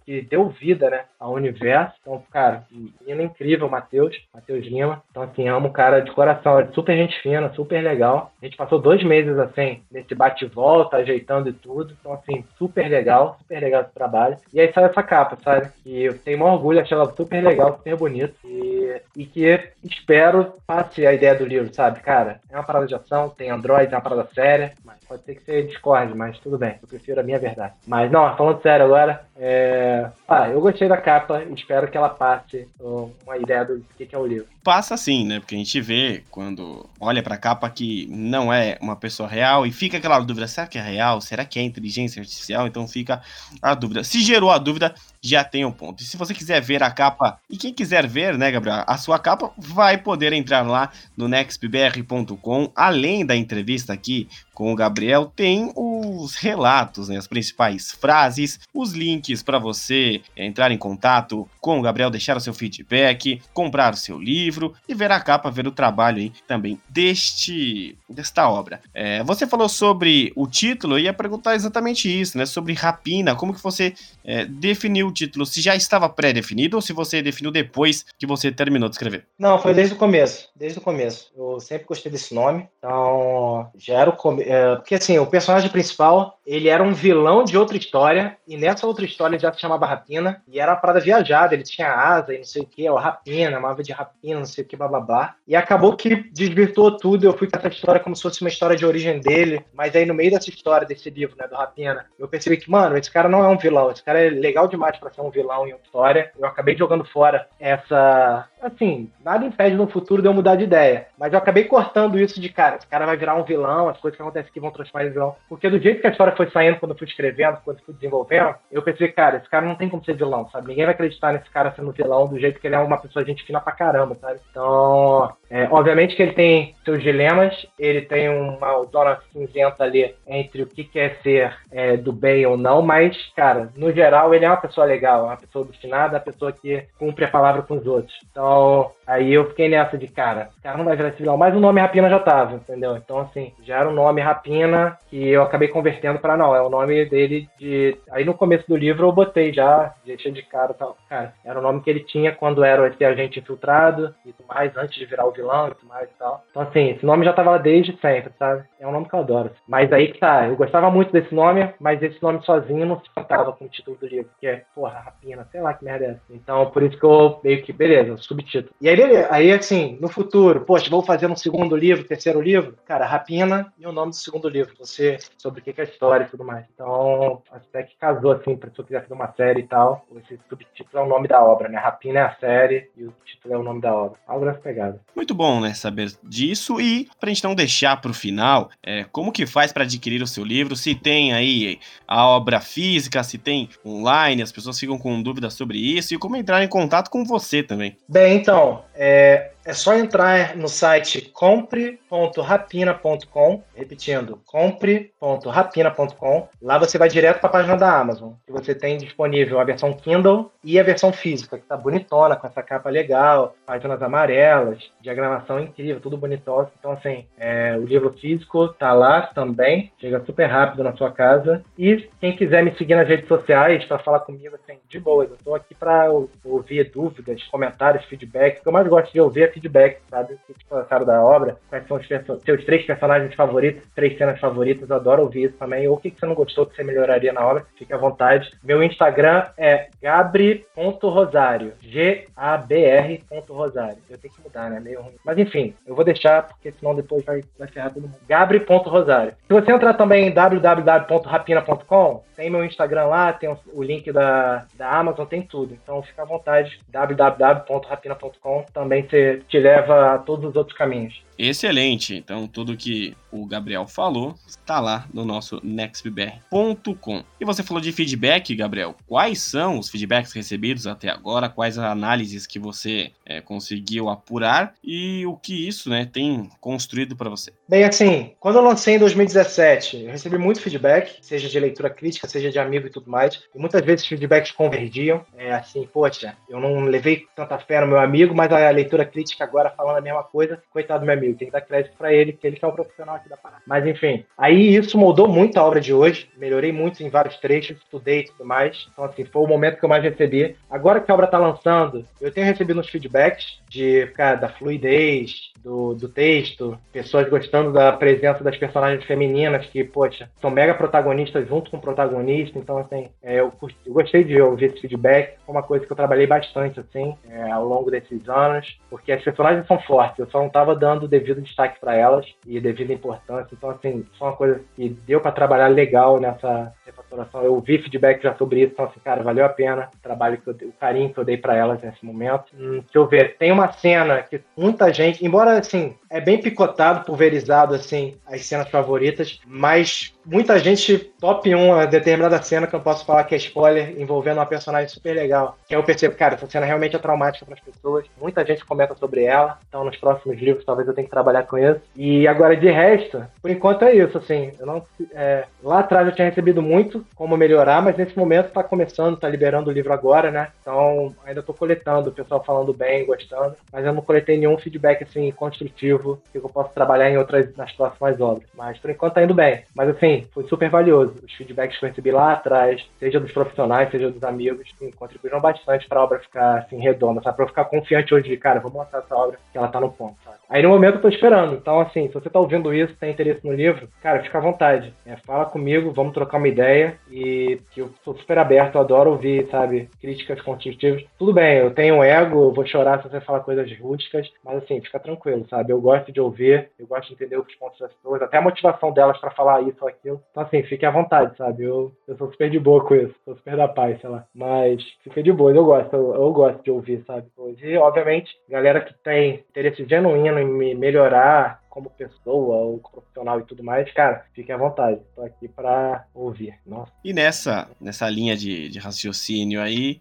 vida, né, ao universo. Então, cara, menino incrível, Matheus Lima. Então, assim, amo o cara de coração. É super gente fina, super legal. A gente passou 2 meses, assim, nesse bate-volta, ajeitando e tudo. Então, assim, super legal esse trabalho. E aí saiu essa capa, sabe? E eu tenho maior orgulho, achei ela super legal, super bonita. E e que espero passe a ideia do livro, sabe? Cara, é uma parada de ação, tem Android, é uma parada séria, mas pode ser que você discorde, mas tudo bem, eu prefiro a minha verdade. Mas não, falando sério agora, eu gostei da capa e espero que ela passe uma ideia do que é o livro. Passa sim, né? Porque a gente vê, quando olha pra capa, que não é uma pessoa real e fica aquela dúvida, será que é real? Será que é inteligência artificial? Então fica a dúvida. Se gerou a dúvida, já tem um ponto. E se você quiser ver a capa, e quem quiser ver, né, Gabriel, a sua capa, vai poder entrar lá no nexpbr.com. Além da entrevista aqui com o Gabriel, tem os relatos, né, as principais frases, os links para você entrar em contato com o Gabriel, deixar o seu feedback, comprar o seu livro e ver a capa, ver o trabalho aí também desta obra. Você falou sobre o título, eu ia perguntar exatamente isso, né, sobre rapina, como que você definiu o título, se já estava pré-definido ou se você definiu depois que você terminou de escrever? Não, foi desde o começo. Eu sempre gostei desse nome, então já era o começo. Porque assim, o personagem principal, ele era um vilão de outra história, e nessa outra história ele já se chamava Rapina, e era uma parada viajada, ele tinha asa e não sei o que, o Rapina, uma ave de Rapina, não sei o que, blá blá blá, e acabou que desvirtuou tudo. Eu fui com essa história como se fosse uma história de origem dele, mas aí no meio dessa história, desse livro, né, do Rapina, eu percebi que, mano, esse cara não é um vilão, esse cara é legal demais pra ser um vilão em uma história. Eu acabei jogando fora essa... Assim, nada impede no futuro de eu mudar de ideia, mas eu acabei cortando isso de cara, esse cara vai virar um vilão, as coisas que acontecem aqui vão transformar em vilão, porque do jeito que a história foi saindo, quando eu fui escrevendo, quando eu fui desenvolvendo, eu pensei, cara, esse cara não tem como ser vilão, sabe? Ninguém vai acreditar nesse cara sendo vilão do jeito que ele é uma pessoa de gente fina pra caramba, sabe? Então, obviamente que ele tem seus dilemas, ele tem uma zona cinzenta ali entre o que é ser do bem ou não, mas, cara, no geral, ele é uma pessoa legal, uma pessoa obstinada, uma pessoa que cumpre a palavra com os outros. Então, aí eu fiquei nessa de, cara, o cara não vai virar esse vilão, mas o nome Rapina já tava, entendeu? Então, assim, já era um nome Rapina que eu acabei convertendo pra não, é o nome dele de... Aí no começo do livro eu botei já, deixei de cara e tal. Cara, era o nome que ele tinha quando era esse agente infiltrado e tudo mais, antes de virar o vilão e tudo mais e tal. Então, assim, esse nome já tava lá desde sempre, sabe? É um nome que eu adoro. Mas aí que tá, eu gostava muito desse nome, mas esse nome sozinho não se contava com o título do livro, porque, porra, Rapina, sei lá que merda é essa. Então, por isso que eu meio que, beleza, subtítulo. E aí, assim, no futuro, poxa, vou fazer um segundo livro, terceiro livro, cara, Rapina e o nome do segundo livro, você, sobre o que é a história e tudo mais. Então, até que casou, assim, pra se eu quiser fazer uma série e tal, esse subtítulo é o nome da obra, né? Rapina é a série e o título é o nome da obra. Algo nessa pegada. Muito bom, né, saber disso. E pra gente não deixar pro final, como que faz pra adquirir o seu livro? Se tem aí a obra física, se tem online, as pessoas ficam com dúvidas sobre isso e como entrar em contato com você também. Bem, então, é só entrar no site compre.rapina.com, repetindo, compre.rapina.com. Lá você vai direto para a página da Amazon, que você tem disponível a versão Kindle e a versão física, que tá bonitona, com essa capa legal, páginas amarelas, diagramação incrível, tudo bonitoso. Então, assim, o livro físico tá lá também, chega super rápido na sua casa. E quem quiser me seguir nas redes sociais para falar comigo, assim, de boa, eu tô aqui para ouvir dúvidas, comentários, feedback, que eu mais gosto de ouvir é feedback, sabe? O que te pensaram da obra, quais são os seus 3 personagens favoritos, 3 cenas favoritas, eu adoro ouvir isso também, ou o que você não gostou, que você melhoraria na obra, fique à vontade. Meu Instagram é gabri.rosario, G-A-B-R.rosario. Eu tenho que mudar, né? Meio ruim. Mas enfim, eu vou deixar, porque senão depois vai ferrar todo mundo. Gabri.rosario. Se você entrar também em www.rapina.com, tem meu Instagram lá, tem o link da Amazon, tem tudo. Então fica à vontade, www.rapina.com, também você te leva a todos os outros caminhos. Excelente, então tudo que o Gabriel falou está lá no nosso nextbr.com. E você falou de feedback, Gabriel, quais são os feedbacks recebidos até agora, quais as análises que você conseguiu apurar e o que isso, né, tem construído para você? Bem, assim, quando eu lancei em 2017, eu recebi muito feedback, seja de leitura crítica, seja de amigo e tudo mais, e muitas vezes feedbacks convergiam, assim, poxa, eu não levei tanta fé no meu amigo, mas a leitura crítica política agora falando a mesma coisa, coitado do meu amigo, tem que dar crédito pra ele, porque ele que é o profissional aqui da parada. Mas enfim, aí isso mudou muito a obra de hoje, melhorei muito em vários trechos, estudei e tudo mais, então assim, foi o momento que eu mais recebi. Agora que a obra tá lançando, eu tenho recebido uns feedbacks de, cara, da fluidez, do texto, pessoas gostando da presença das personagens femininas que, poxa, são mega protagonistas junto com o protagonista, então assim, eu gostei de ouvir esse feedback, foi uma coisa que eu trabalhei bastante, assim, ao longo desses anos, porque as personagens são fortes, eu só não tava dando devido destaque pra elas e devida importância, então assim, foi uma coisa que deu pra trabalhar legal nessa refatoração, eu vi feedback já sobre isso, então assim, cara, valeu a pena o trabalho que eu dei, o carinho que eu dei pra elas nesse momento. Deixa eu ver, tem uma cena que muita gente, embora assim, é bem picotado, pulverizado assim, as cenas favoritas, mas muita gente, top 1, uma determinada cena que eu posso falar que é spoiler, envolvendo uma personagem super legal, que eu percebo, cara, essa cena realmente é traumática para as pessoas, muita gente comenta sobre ela, então nos próximos livros talvez eu tenha que trabalhar com isso. E agora de resto, por enquanto é isso, assim, eu não, lá atrás eu tinha recebido muito como melhorar, mas nesse momento tá começando, tá liberando o livro agora, né, então ainda tô coletando, o pessoal falando bem, gostando, mas eu não coletei nenhum feedback assim, construtivo, que eu posso trabalhar em outras, nas próximas obras, mas por enquanto tá indo bem, mas assim, foi super valioso, os feedbacks que eu recebi lá atrás, seja dos profissionais, seja dos amigos, assim, contribuíram bastante pra obra ficar assim, redonda, sabe? Pra eu ficar confiante hoje de, cara, vou mostrar essa obra que ela tá no ponto, sabe? Aí no momento eu tô esperando, então assim, se você tá ouvindo isso, tem interesse no livro, cara, fica à vontade, fala comigo, vamos trocar uma ideia, e que eu sou super aberto, eu adoro ouvir, sabe, críticas construtivas, tudo bem, eu tenho um ego, eu vou chorar se você falar coisas rústicas, mas assim, fica tranquilo, sabe, eu gosto de ouvir, eu gosto de entender os pontos das pessoas, até a motivação delas pra falar isso ou aquilo, então assim, fique à vontade, sabe, eu sou super de boa com isso, sou super da paz, sei lá, mas fica de boa, eu gosto de ouvir, sabe, e obviamente, galera que tem interesse genuíno em me melhorar como pessoa ou profissional e tudo mais, cara, fiquem à vontade, tô aqui pra ouvir. Nossa. E nessa linha de raciocínio aí,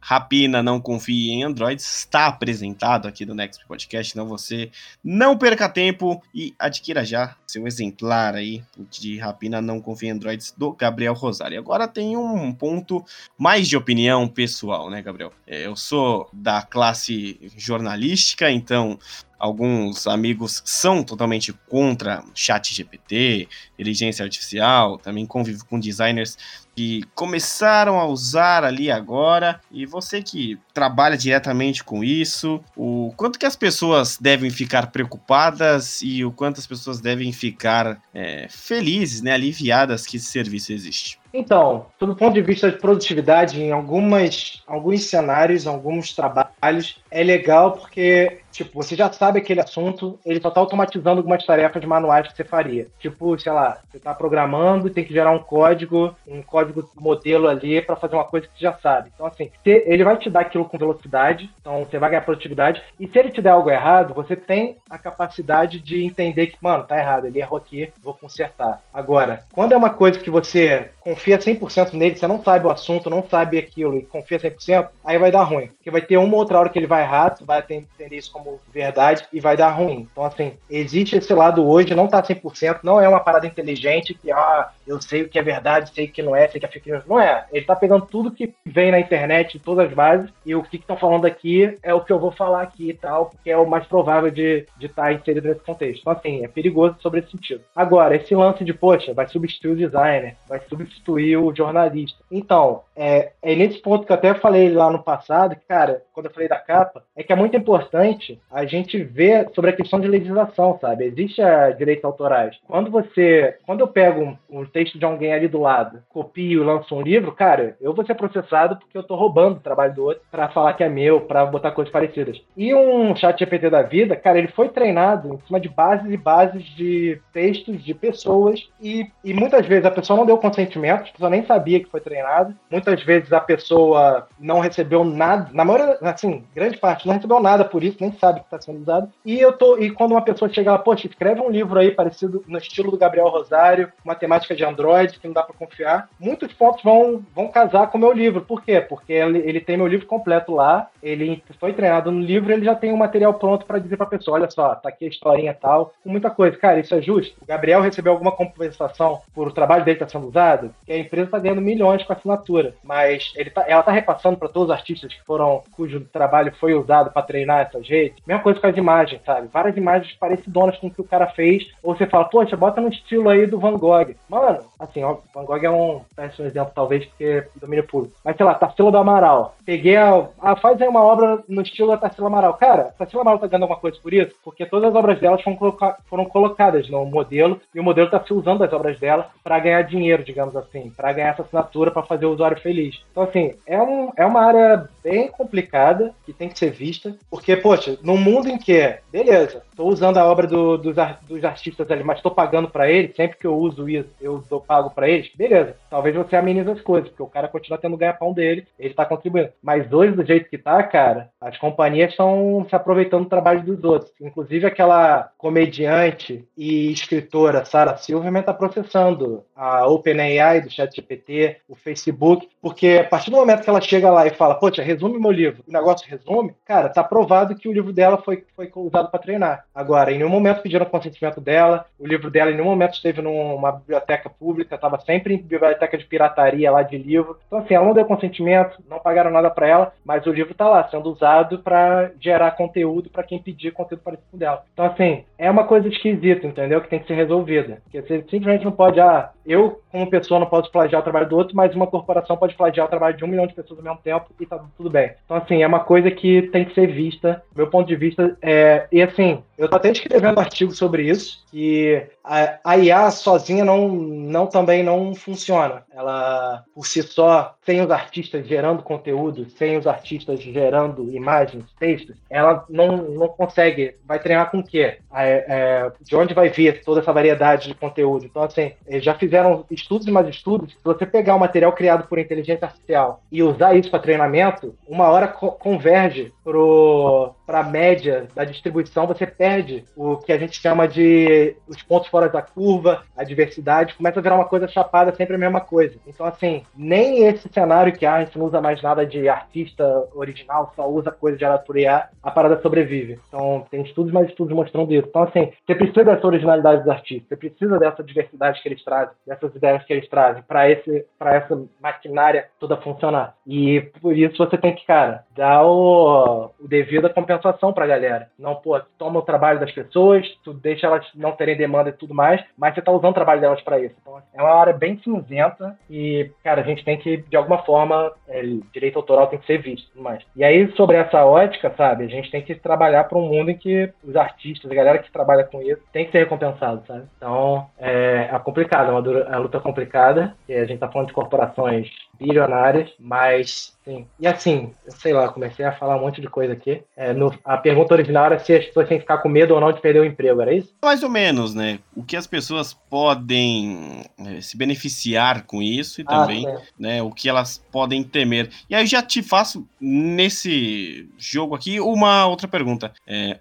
Rapina Não Confie em Androids está apresentado aqui no Next Podcast, então você não perca tempo e adquira já seu exemplar aí de Rapina Não Confie em Androids do Gabriel Rosário. E agora tem um ponto mais de opinião pessoal, né, Gabriel? Eu sou da classe jornalística, então alguns amigos são totalmente contra ChatGPT, inteligência artificial, também convivo com designers que começaram a usar ali agora, e você que trabalha diretamente com isso, o quanto que as pessoas devem ficar preocupadas e o quanto as pessoas devem ficar felizes, né, aliviadas que esse serviço existe? Então, do ponto de vista de produtividade, em alguns cenários, alguns trabalhos, é legal porque, tipo, você já sabe aquele assunto, ele só tá automatizando algumas tarefas manuais que você faria. Tipo, sei lá, você tá programando e tem que gerar um código modelo ali pra fazer uma coisa que você já sabe. Então, assim, ele vai te dar aquilo com velocidade, então você vai ganhar produtividade, e se ele te der algo errado, você tem a capacidade de entender que, mano, tá errado, ele errou aqui, vou consertar. Agora, quando é uma coisa que você confia 100% nele, você não sabe o assunto, não sabe aquilo e confia 100%, aí vai dar ruim. Porque vai ter uma ou outra hora que ele vai errar, tu vai entender isso como verdade e vai dar ruim. Então, assim, existe esse lado hoje, não tá 100%, não é uma parada inteligente que, eu sei o que é verdade, sei o que não é, sei o que é fake news. Não é. Ele tá pegando tudo que vem na internet, todas as bases, e o que estão falando aqui é o que eu vou falar aqui e tal, porque é o mais provável de estar inserido nesse contexto. Então, assim, é perigoso sobre esse sentido. Agora, esse lance de, poxa, vai substituir o designer, vai substituir o jornalista. Então, é nesse ponto que eu até falei lá no passado, que, cara, quando eu falei da capa, é que é muito importante a gente ver sobre a questão de legislação, sabe? Existe direitos autorais. Quando eu pego um texto de alguém ali do lado, copio e lanço um livro, cara, eu vou ser processado porque eu tô roubando o trabalho do outro pra falar que é meu, pra botar coisas parecidas. E um ChatGPT da vida, cara, ele foi treinado em cima de bases e bases de textos de pessoas e muitas vezes a pessoa não deu consentimento, a pessoa nem sabia que foi treinado. Muitas vezes a pessoa não recebeu nada, na maioria, assim, grande parte não recebeu nada por isso, nem sabe que está sendo usado. E quando uma pessoa chega lá, poxa, escreve um livro aí parecido no estilo do Gabriel Rosário, uma temática de androide, que não dá para confiar. Muitos pontos vão casar com o meu livro. Por quê? Porque ele tem meu livro completo lá, ele foi treinado no livro, ele já tem o material pronto para dizer para a pessoa, olha só, tá aqui a historinha tal, com muita coisa. Cara, isso é justo? O Gabriel recebeu alguma compensação por o trabalho dele estar sendo usado? E a empresa está ganhando milhões com a assinatura, mas ela está repassando para todos os artistas cujo trabalho foi usado para treinar essas redes. Mesma coisa com as imagens, sabe? Várias imagens parecidonas com o que o cara fez, ou você fala, poxa, bota no estilo aí do Van Gogh. Mano, assim, ó, Van Gogh é um exemplo, talvez, porque domínio público. Mas, sei lá, Tarsila do Amaral. Peguei faz aí uma obra no estilo da Tarsila Amaral. Cara, Tarsila Amaral tá ganhando alguma coisa por isso? Porque todas as obras delas foram colocadas no modelo, e o modelo tá se usando as obras dela para ganhar dinheiro, digamos assim, para ganhar essa assinatura, para fazer o usuário feliz. Então, assim, é uma área bem complicada, que tem que ser vista, porque, poxa, num mundo em que, beleza, tô usando a obra dos artistas ali, mas tô pagando para eles, sempre que eu uso isso, eu pago para eles, beleza, talvez você amenize as coisas, porque o cara continua tendo o ganha-pão dele, ele tá contribuindo. Mas hoje, do jeito que tá, cara, as companhias estão se aproveitando do trabalho dos outros. Inclusive, aquela comediante e escritora Sarah Silverman tá processando a OpenAI do ChatGPT, o Facebook, porque a partir do momento que ela chega lá e fala, poxa, resume meu livro, o negócio resume, cara, tá provado que o livro dela foi usado para treinar. Agora, em nenhum momento pediram consentimento dela, o livro dela em nenhum momento esteve numa biblioteca pública, estava sempre em biblioteca de pirataria lá de livro. Então, assim, ela não deu consentimento, não pagaram nada para ela, mas o livro tá lá, sendo usado para gerar conteúdo para quem pedir conteúdo parecido com dela. Então, assim, é uma coisa esquisita, entendeu? Que tem que ser resolvida. Porque você simplesmente não pode, eu como pessoa não posso plagiar o trabalho do outro, mas uma corporação pode plagiar o trabalho de 1 milhão de pessoas ao mesmo tempo e tá tudo bem. Então, assim, é uma coisa que tem que ser vista, meu ponto de vista, e assim, eu tô até escrevendo um artigo sobre isso, que a IA sozinha também não funciona. Ela, por si só, sem os artistas gerando conteúdo, sem os artistas gerando imagens, textos, ela não consegue. Vai treinar com o quê? De onde vai vir toda essa variedade de conteúdo? Então, assim, eles já fizeram estudos e mais estudos. Se você pegar o material criado por inteligência artificial e usar isso para treinamento, uma hora converge para a média da distribuição, você perde o que a gente chama de os pontos fora da curva, a diversidade, começa a virar uma coisa chapada, sempre a mesma coisa. Então, assim, nem esse cenário que a gente não usa mais nada de artista original, só usa coisa gerada por IA, a parada sobrevive. Então, tem estudos, mais estudos mostrando isso. Então, assim, você precisa dessa originalidade dos artistas, você precisa dessa diversidade que eles trazem, dessas ideias que eles trazem, para essa maquinária toda funcionar. E por isso você tem que, cara, dar o devido à compensação pra galera. Não, pô, toma o trabalho das pessoas, tu deixa elas não terem demanda e tudo mais, mas você tá usando o trabalho delas pra isso. Então, é uma área bem cinzenta e, cara, a gente tem que, de alguma forma, direito autoral tem que ser visto e tudo mais. E aí, sobre essa ótica, sabe, a gente tem que trabalhar pra um mundo em que os artistas, a galera que trabalha com isso, tem que ser recompensado, sabe? Então, é complicado, é uma luta complicada, e a gente tá falando de corporações bilionárias, mas, sim. E assim, sei lá, comecei a falar um monte de coisa aqui. A pergunta original era se as pessoas têm que ficar com medo ou não de perder o emprego, era isso? Mais ou menos, né? O que as pessoas podem se beneficiar com isso e também, né, o que elas podem temer. E aí eu já te faço, nesse jogo aqui, uma outra pergunta.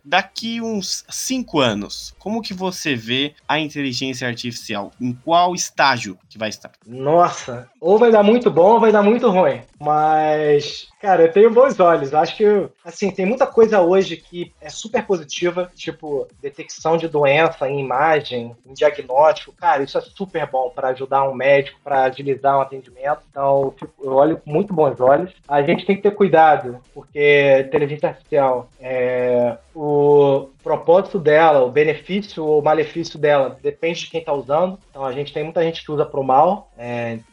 Daqui uns 5 anos, como que você vê a inteligência artificial? Em qual estágio que vai estar? Nossa, ou vai dar muito bom ou vai dar muito ruim, mas, cara, eu tenho bons olhos. Acho que, assim, tem muita coisa hoje que é super positiva, tipo detecção de doença em imagem, em diagnóstico. Cara, isso é super bom para ajudar um médico, para agilizar um atendimento. Então, eu olho com muito bons olhos. A gente tem que ter cuidado, porque inteligência artificial, o propósito dela, o benefício ou o malefício dela, depende de quem está usando. Então, a gente tem muita gente que usa para o mal,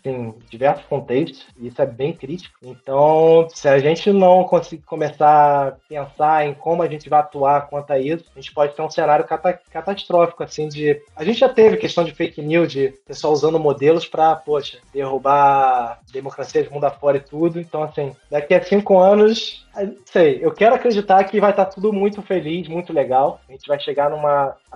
em diversos contextos, e isso é bem crítico. Então, se a gente não conseguir começar a pensar em como a gente vai atuar quanto a isso, a gente pode ter um cenário catastrófico, assim, a gente já teve questão de fake news, de pessoal usando modelos para, poxa, derrubar democracias do mundo afora e tudo. Então, assim, daqui a 5 anos... sei, eu quero acreditar que vai estar tudo muito feliz, muito legal. A gente vai chegar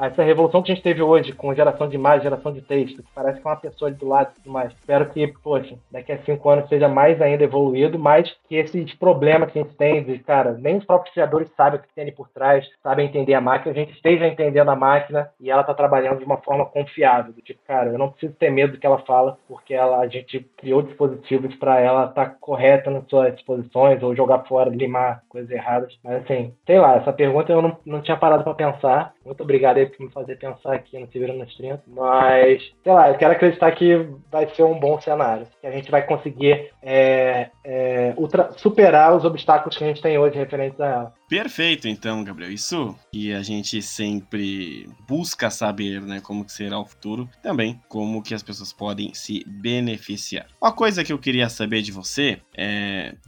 essa revolução que a gente teve hoje, com geração de imagem, geração de texto, que parece que é uma pessoa ali do lado, mais. Espero que, poxa, daqui a 5 anos seja mais ainda evoluído, mas que esses problemas que a gente tem, de, cara, nem os próprios criadores sabem o que tem ali por trás, sabem entender a máquina, a gente esteja entendendo a máquina e ela está trabalhando de uma forma confiável. Tipo, cara, eu não preciso ter medo do que ela fala, porque a gente criou dispositivos para ela estar correta nas suas disposições, ou jogar fora, limar coisas erradas. Mas assim, sei lá, essa pergunta eu não tinha parado para pensar. Muito obrigado aí por me fazer pensar aqui no Se Virando nos 30. Mas, sei lá, eu quero acreditar que vai ser um bom cenário, que a gente vai conseguir superar os obstáculos que a gente tem hoje referentes a ela. Perfeito, então, Gabriel. Isso que a gente sempre busca saber, né? Como que será o futuro. Também, como que as pessoas podem se beneficiar. Uma coisa que eu queria saber de você,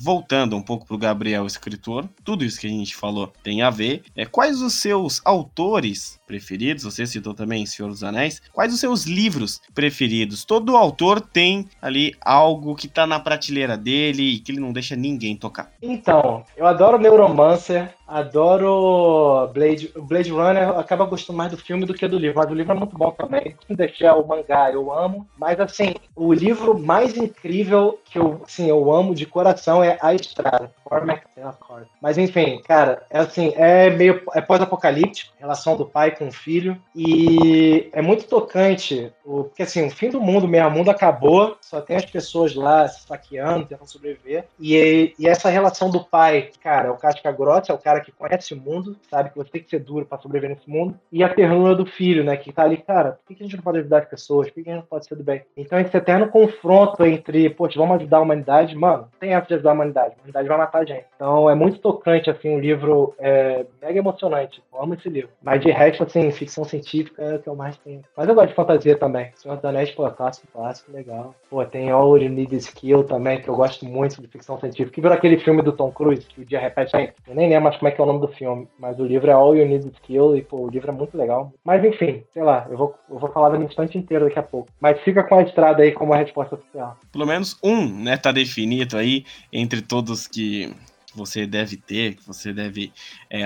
voltando um pouco pro Gabriel, escritor, tudo isso que a gente falou tem a ver. Quais os seus autores preferidos? Você citou também Senhor dos Anéis. Quais os seus livros preferidos? Todo autor tem ali algo que tá na prateleira dele e que ele não deixa ninguém tocar. Então, eu adoro Neuromancer. Adoro Blade Runner, acaba gostando mais do filme do que do livro, mas o livro é muito bom também. Se deixar o mangá, eu amo. Mas assim, o livro mais incrível que eu amo de coração é A Estrada, Cormac McCarthy. Mas enfim, cara, é pós-apocalíptico, relação do pai com o filho, e é muito tocante, porque assim, o fim do mundo mesmo, o mundo acabou, só tem as pessoas lá se saqueando, tentando sobreviver, e essa relação do pai, cara, é o casca grossa, é o cara que conhece o mundo, sabe que você tem que ser duro para sobreviver nesse mundo, e a ternura do filho, né, que tá ali, cara, por que a gente não pode ajudar as pessoas? Por que a gente não pode ser do bem? Então esse eterno confronto entre, poxa, vamos ajudar a humanidade, mano, tem essa de ajudar a humanidade vai matar a gente. Então é muito tocante, assim, o livro é mega emocionante, eu amo esse livro. Mas de resto, assim, ficção científica é o que eu mais tenho. Mas eu gosto de fantasia também. Senhor dos Anéis, pô, clássico, legal. Pô, tem All You Need Is Kill também, que eu gosto muito de ficção científica. Que virou aquele filme do Tom Cruise, que o dia repete aí. Eu nem lembro mais como é que é o nome do filme, mas o livro é All You Need Is Kill e, pô, o livro é muito legal. Mas enfim, sei lá, eu vou falar da minha estante inteira daqui a pouco. Mas fica com A Estrada aí como a resposta oficial. Pelo menos um, né, tá definido aí entre todos que você deve ter, que você deve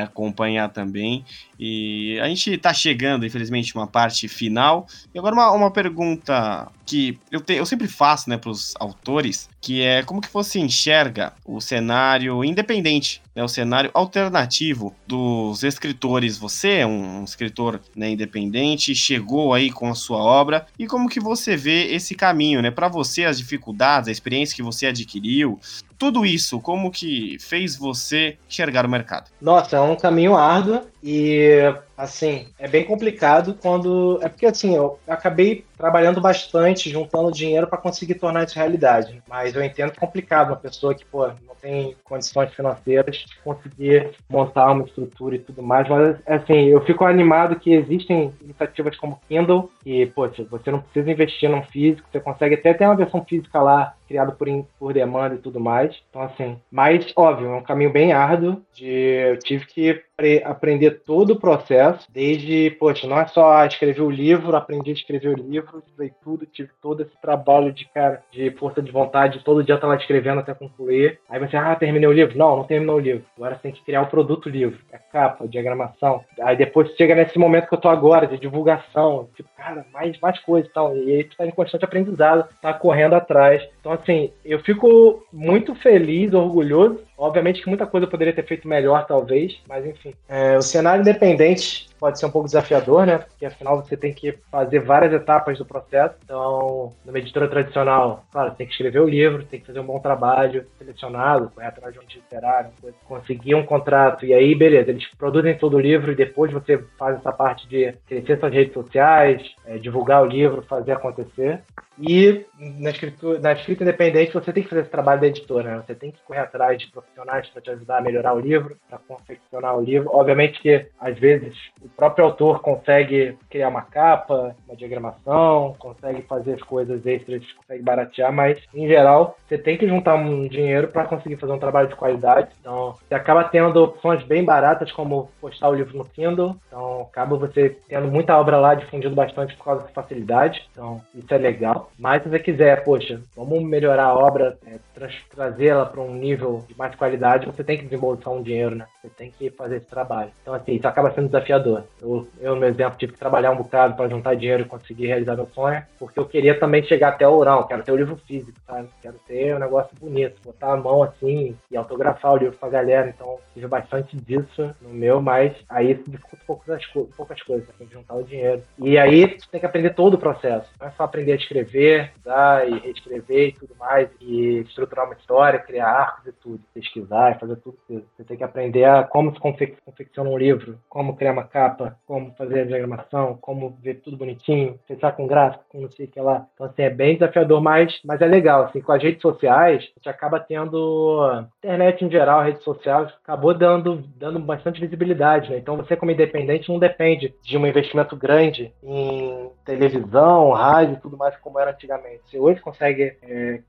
acompanhar também. E a gente está chegando, infelizmente, uma parte final. E agora uma pergunta que eu sempre faço, né, para os autores, que é como que você enxerga o cenário independente, né, o cenário alternativo dos escritores. Você é um escritor, né, independente, chegou aí com a sua obra, e como que você vê esse caminho, né? Para você, as dificuldades, a experiência que você adquiriu, tudo isso, como que fez você enxergar o mercado? Nossa, é um caminho árduo e, assim, é bem complicado quando... É porque, assim, eu acabei trabalhando bastante, juntando dinheiro para conseguir tornar isso realidade. Mas eu entendo que é complicado uma pessoa que, pô, não tem condições financeiras de conseguir montar uma estrutura e tudo mais. Mas, assim, eu fico animado que existem iniciativas como Kindle, que, pô, você não precisa investir num físico, você consegue até ter uma versão física lá, criada por demanda e tudo mais. Então, assim, mas, óbvio, é um caminho bem árduo. Eu tive que aprender todo o processo, desde, poxa, não é só escrever o livro, aprendi a escrever o livro, estudei tudo, tive todo esse trabalho de força de vontade, todo dia eu tava escrevendo até concluir. Aí você, terminei o livro? Não terminou o livro. Agora você tem que criar o produto livro, a capa, a diagramação. Aí depois chega nesse momento que eu tô agora, de divulgação, tipo, cara, mais coisa e tal. E aí tu tá em constante aprendizado, tá correndo atrás. Então, assim, eu fico muito feliz, orgulhoso. Obviamente que muita coisa eu poderia ter feito melhor, talvez, mas enfim. O cenário independente pode ser um pouco desafiador, né? Porque afinal você tem que fazer várias etapas do processo. Então, numa editora tradicional, claro, você tem que escrever o livro, tem que fazer um bom trabalho, selecionado, correr atrás de um literário, conseguir um contrato, e aí, beleza, eles produzem todo o livro e depois você faz essa parte de crescer suas redes sociais, divulgar o livro, fazer acontecer. E na escrita independente você tem que fazer esse trabalho da editora, né? Você tem que correr atrás de profissionais para te ajudar a melhorar o livro, para confeccionar o livro. Obviamente que, às vezes, o próprio autor consegue criar uma capa, uma diagramação, consegue fazer as coisas extras, consegue baratear, mas, em geral, você tem que juntar um dinheiro para conseguir fazer um trabalho de qualidade. Então, você acaba tendo opções bem baratas, como postar o livro no Kindle. Então, acaba você tendo muita obra lá, difundindo bastante por causa dessa facilidade. Então, isso é legal. Mas, se você quiser, poxa, vamos melhorar a obra, trazê-la para um nível de mais de qualidade, você tem que desembolsar um dinheiro, né? Você tem que fazer esse trabalho. Então, assim, isso acaba sendo desafiador. Eu no meu exemplo, tive que trabalhar um bocado para juntar dinheiro e conseguir realizar meu sonho, porque eu queria também chegar até o oral, quero ter o livro físico, sabe? Quero ter um negócio bonito, botar a mão assim e autografar o livro pra galera. Então, tive bastante disso no meu, mas aí isso dificulta poucas coisas, tem que juntar o dinheiro. E aí, você tem que aprender todo o processo. Não é só aprender a escrever, usar e reescrever e tudo mais, e estruturar uma história, criar arcos e tudo, pesquisar e fazer tudo isso. Você tem que aprender a como se confecciona um livro, como criar uma capa, como fazer a diagramação, como ver tudo bonitinho, pensar com gráfico, com não sei o que lá. Então, assim, é bem desafiador, mas é legal. Assim, com as redes sociais, a gente acaba tendo... Internet em geral, redes sociais, acabou dando bastante visibilidade, né? Então, você como independente não depende de um investimento grande em televisão, rádio e tudo mais como era antigamente. Você hoje consegue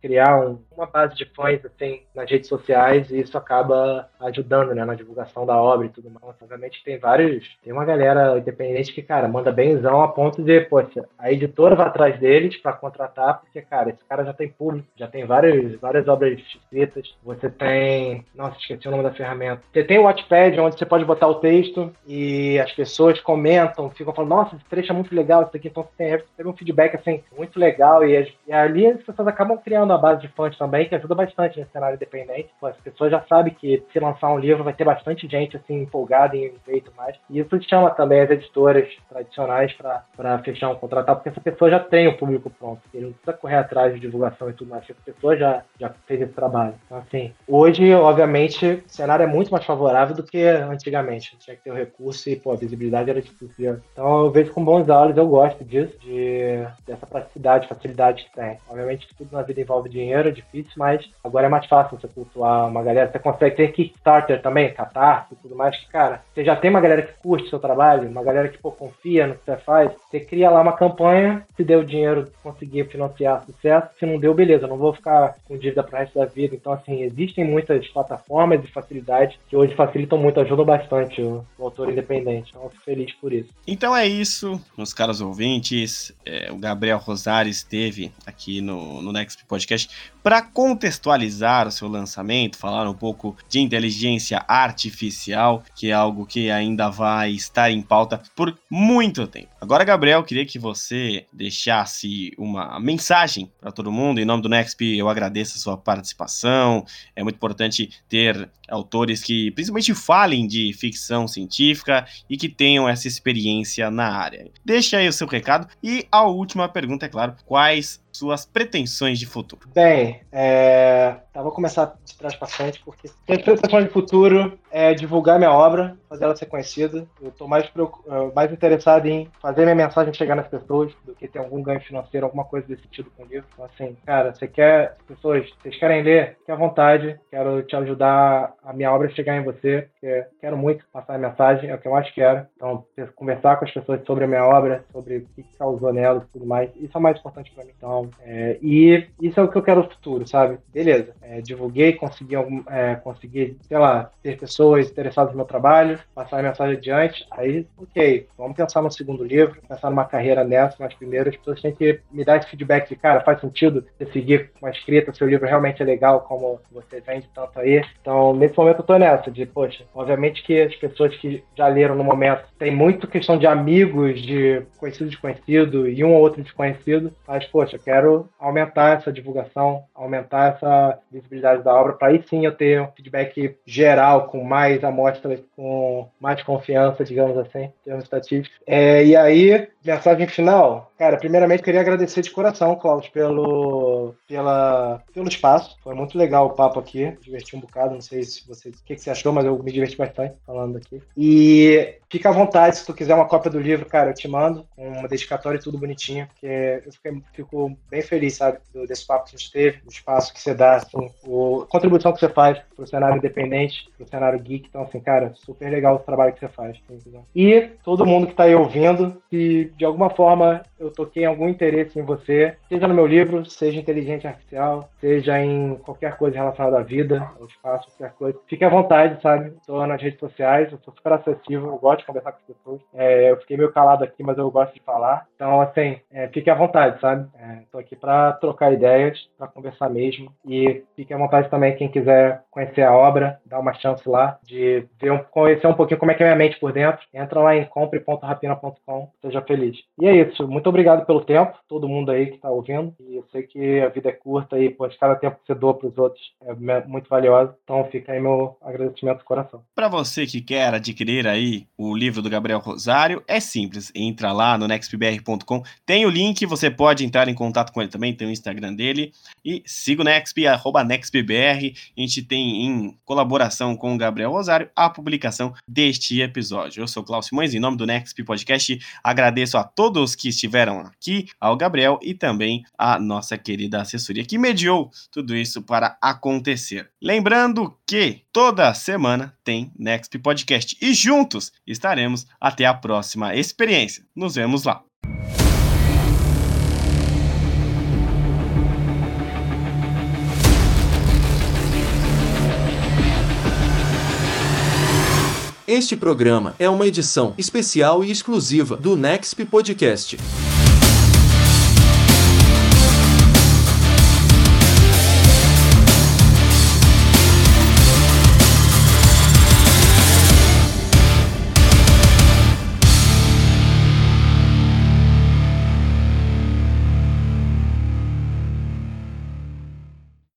criar uma base de fãs assim, nas redes sociais, e isso acaba ajudando, né, na divulgação da obra e tudo mais. Obviamente tem uma galera independente que, cara, manda benzão a ponto de, poxa, a editora vai atrás deles pra contratar, porque, cara, esse cara já tem público, já tem várias obras escritas, você tem... Nossa, esqueci o nome da ferramenta. Você tem o Wattpad, onde você pode botar o texto e as pessoas comentam, ficam falando, nossa, esse trecho é muito legal, isso aqui. Então você teve um feedback, assim, muito legal, e ali as pessoas acabam criando a base de fãs também, que ajuda bastante nesse cenário independente. Pô, as pessoas já sabem que se lançar um livro vai ter bastante gente, assim, empolgada em feito mais, e isso chama também as editoras tradicionais para fechar um contrato, porque essa pessoa já tem o público pronto, ele não precisa correr atrás de divulgação e tudo mais, essa pessoa já fez esse trabalho. Então, assim, hoje, obviamente, o cenário é muito mais favorável do que antigamente, tinha que ter o recurso e, pô, a visibilidade era difícil. Então, eu vejo com bons olhos, eu gosto disso, dessa praticidade, facilidade que tem. Obviamente que tudo na vida envolve dinheiro, é difícil, mas agora é mais fácil você cultuar uma galera. Você consegue ter Kickstarter também, Catarse e tudo mais, que, cara, você já tem uma galera que curte o seu trabalho, uma galera que, pô, confia no que você faz, você cria lá uma campanha, se deu dinheiro, conseguir financiar, sucesso, se não deu, beleza, não vou ficar com dívida pro resto da vida. Então, assim, existem muitas plataformas e facilidades que hoje facilitam muito, ajudam bastante o autor independente. Então, eu fico feliz por isso. Então é isso, meus caros ouvintes. O Gabriel Rosário esteve aqui no NEXP Podcast para contextualizar o seu lançamento, falar um pouco de inteligência artificial, que é algo que ainda vai estar em pauta por muito tempo. Agora, Gabriel, queria que você deixasse uma mensagem para todo mundo. Em nome do NEXP, eu agradeço a sua participação. É muito importante ter autores que principalmente falem de ficção científica e que tenham essa experiência na área. Deixa aí o seu recado. E a última pergunta, é claro, quais suas pretensões de futuro? Bem, vou começar de trás para frente, porque minha pretensão de futuro é divulgar minha obra, fazer ela ser conhecida. Eu estou mais interessado em fazer minha mensagem chegar nas pessoas do que ter algum ganho financeiro, alguma coisa desse tipo com o livro. Então, assim, cara, vocês querem ler, fique à vontade, quero te ajudar a minha obra chegar em você, porque quero muito passar a mensagem, é o que eu mais quero. Então, conversar com as pessoas sobre a minha obra, sobre o que causou nela e tudo mais, isso é o mais importante para mim. Então, e isso é o que eu quero no futuro, sabe? Beleza, divulguei, consegui, sei lá, ter pessoas interessadas no meu trabalho, passar a mensagem adiante, aí, ok, vamos pensar no segundo livro, pensar numa carreira nessa, mas primeiro as pessoas têm que me dar esse feedback de, cara, faz sentido você seguir com a escrita, seu livro realmente é legal, como você vende tanto aí. Então, nesse momento eu tô nessa, de, poxa, obviamente que as pessoas que já leram no momento, tem muito questão de amigos, de conhecido desconhecido, e um ou outro desconhecido, mas, poxa, quero aumentar essa divulgação, aumentar essa visibilidade da obra, para aí sim eu ter um feedback geral, com mais amostras, com mais confiança, digamos assim, em termos estatísticos. E aí, mensagem final, cara, primeiramente queria agradecer de coração, Klaus, pelo espaço. Foi muito legal o papo aqui, me diverti um bocado, não sei o que você achou, mas eu me diverti bastante falando aqui. E fica à vontade, se tu quiser uma cópia do livro, cara, eu te mando, uma dedicatória e tudo bonitinho, porque eu fico bem feliz, sabe, desse papo que a gente teve, do espaço que você dá, assim, a contribuição que você faz pro cenário independente, pro cenário cara geek, então assim, cara, super legal o trabalho que você faz. E todo mundo que tá aí ouvindo, se de alguma forma eu toquei algum interesse em você, seja no meu livro, seja em inteligência artificial, seja em qualquer coisa relacionada à vida, ao espaço, qualquer coisa, fique à vontade, sabe? Tô nas redes sociais, eu sou super acessível, eu gosto de conversar com as pessoas. Eu fiquei meio calado aqui, mas eu gosto de falar. Então, assim, fique à vontade, sabe? Tô aqui pra trocar ideias, pra conversar mesmo. E fique à vontade também, quem quiser conhecer a obra, dá uma chance lá de conhecer um pouquinho como é que é minha mente por dentro. Entra lá em compre.rapina.com, seja feliz. E é isso, muito obrigado pelo tempo, todo mundo aí que tá ouvindo. E eu sei que a vida é curta e, pô, cada tempo que você doa pros outros é muito valioso. Então, fica aí meu agradecimento do coração. Pra você que quer adquirir aí o livro do Gabriel Rosário, é simples, entra lá no nexpbr.com, tem o link, você pode entrar em contato com ele também, tem o Instagram dele, e siga o Nexp, @nexpbr, a gente tem em colaboração com o Gabriel Rosário a publicação deste episódio. Eu sou o Klaus Simões, em nome do Nexp Podcast, agradeço a todos que estiveram aqui, ao Gabriel e também a nossa querida assessoria que mediou tudo isso para acontecer. Lembrando que toda semana tem Nexp Podcast e juntos estaremos até a próxima experiência. Nos vemos lá. Este programa é uma edição especial e exclusiva do Nexp Podcast.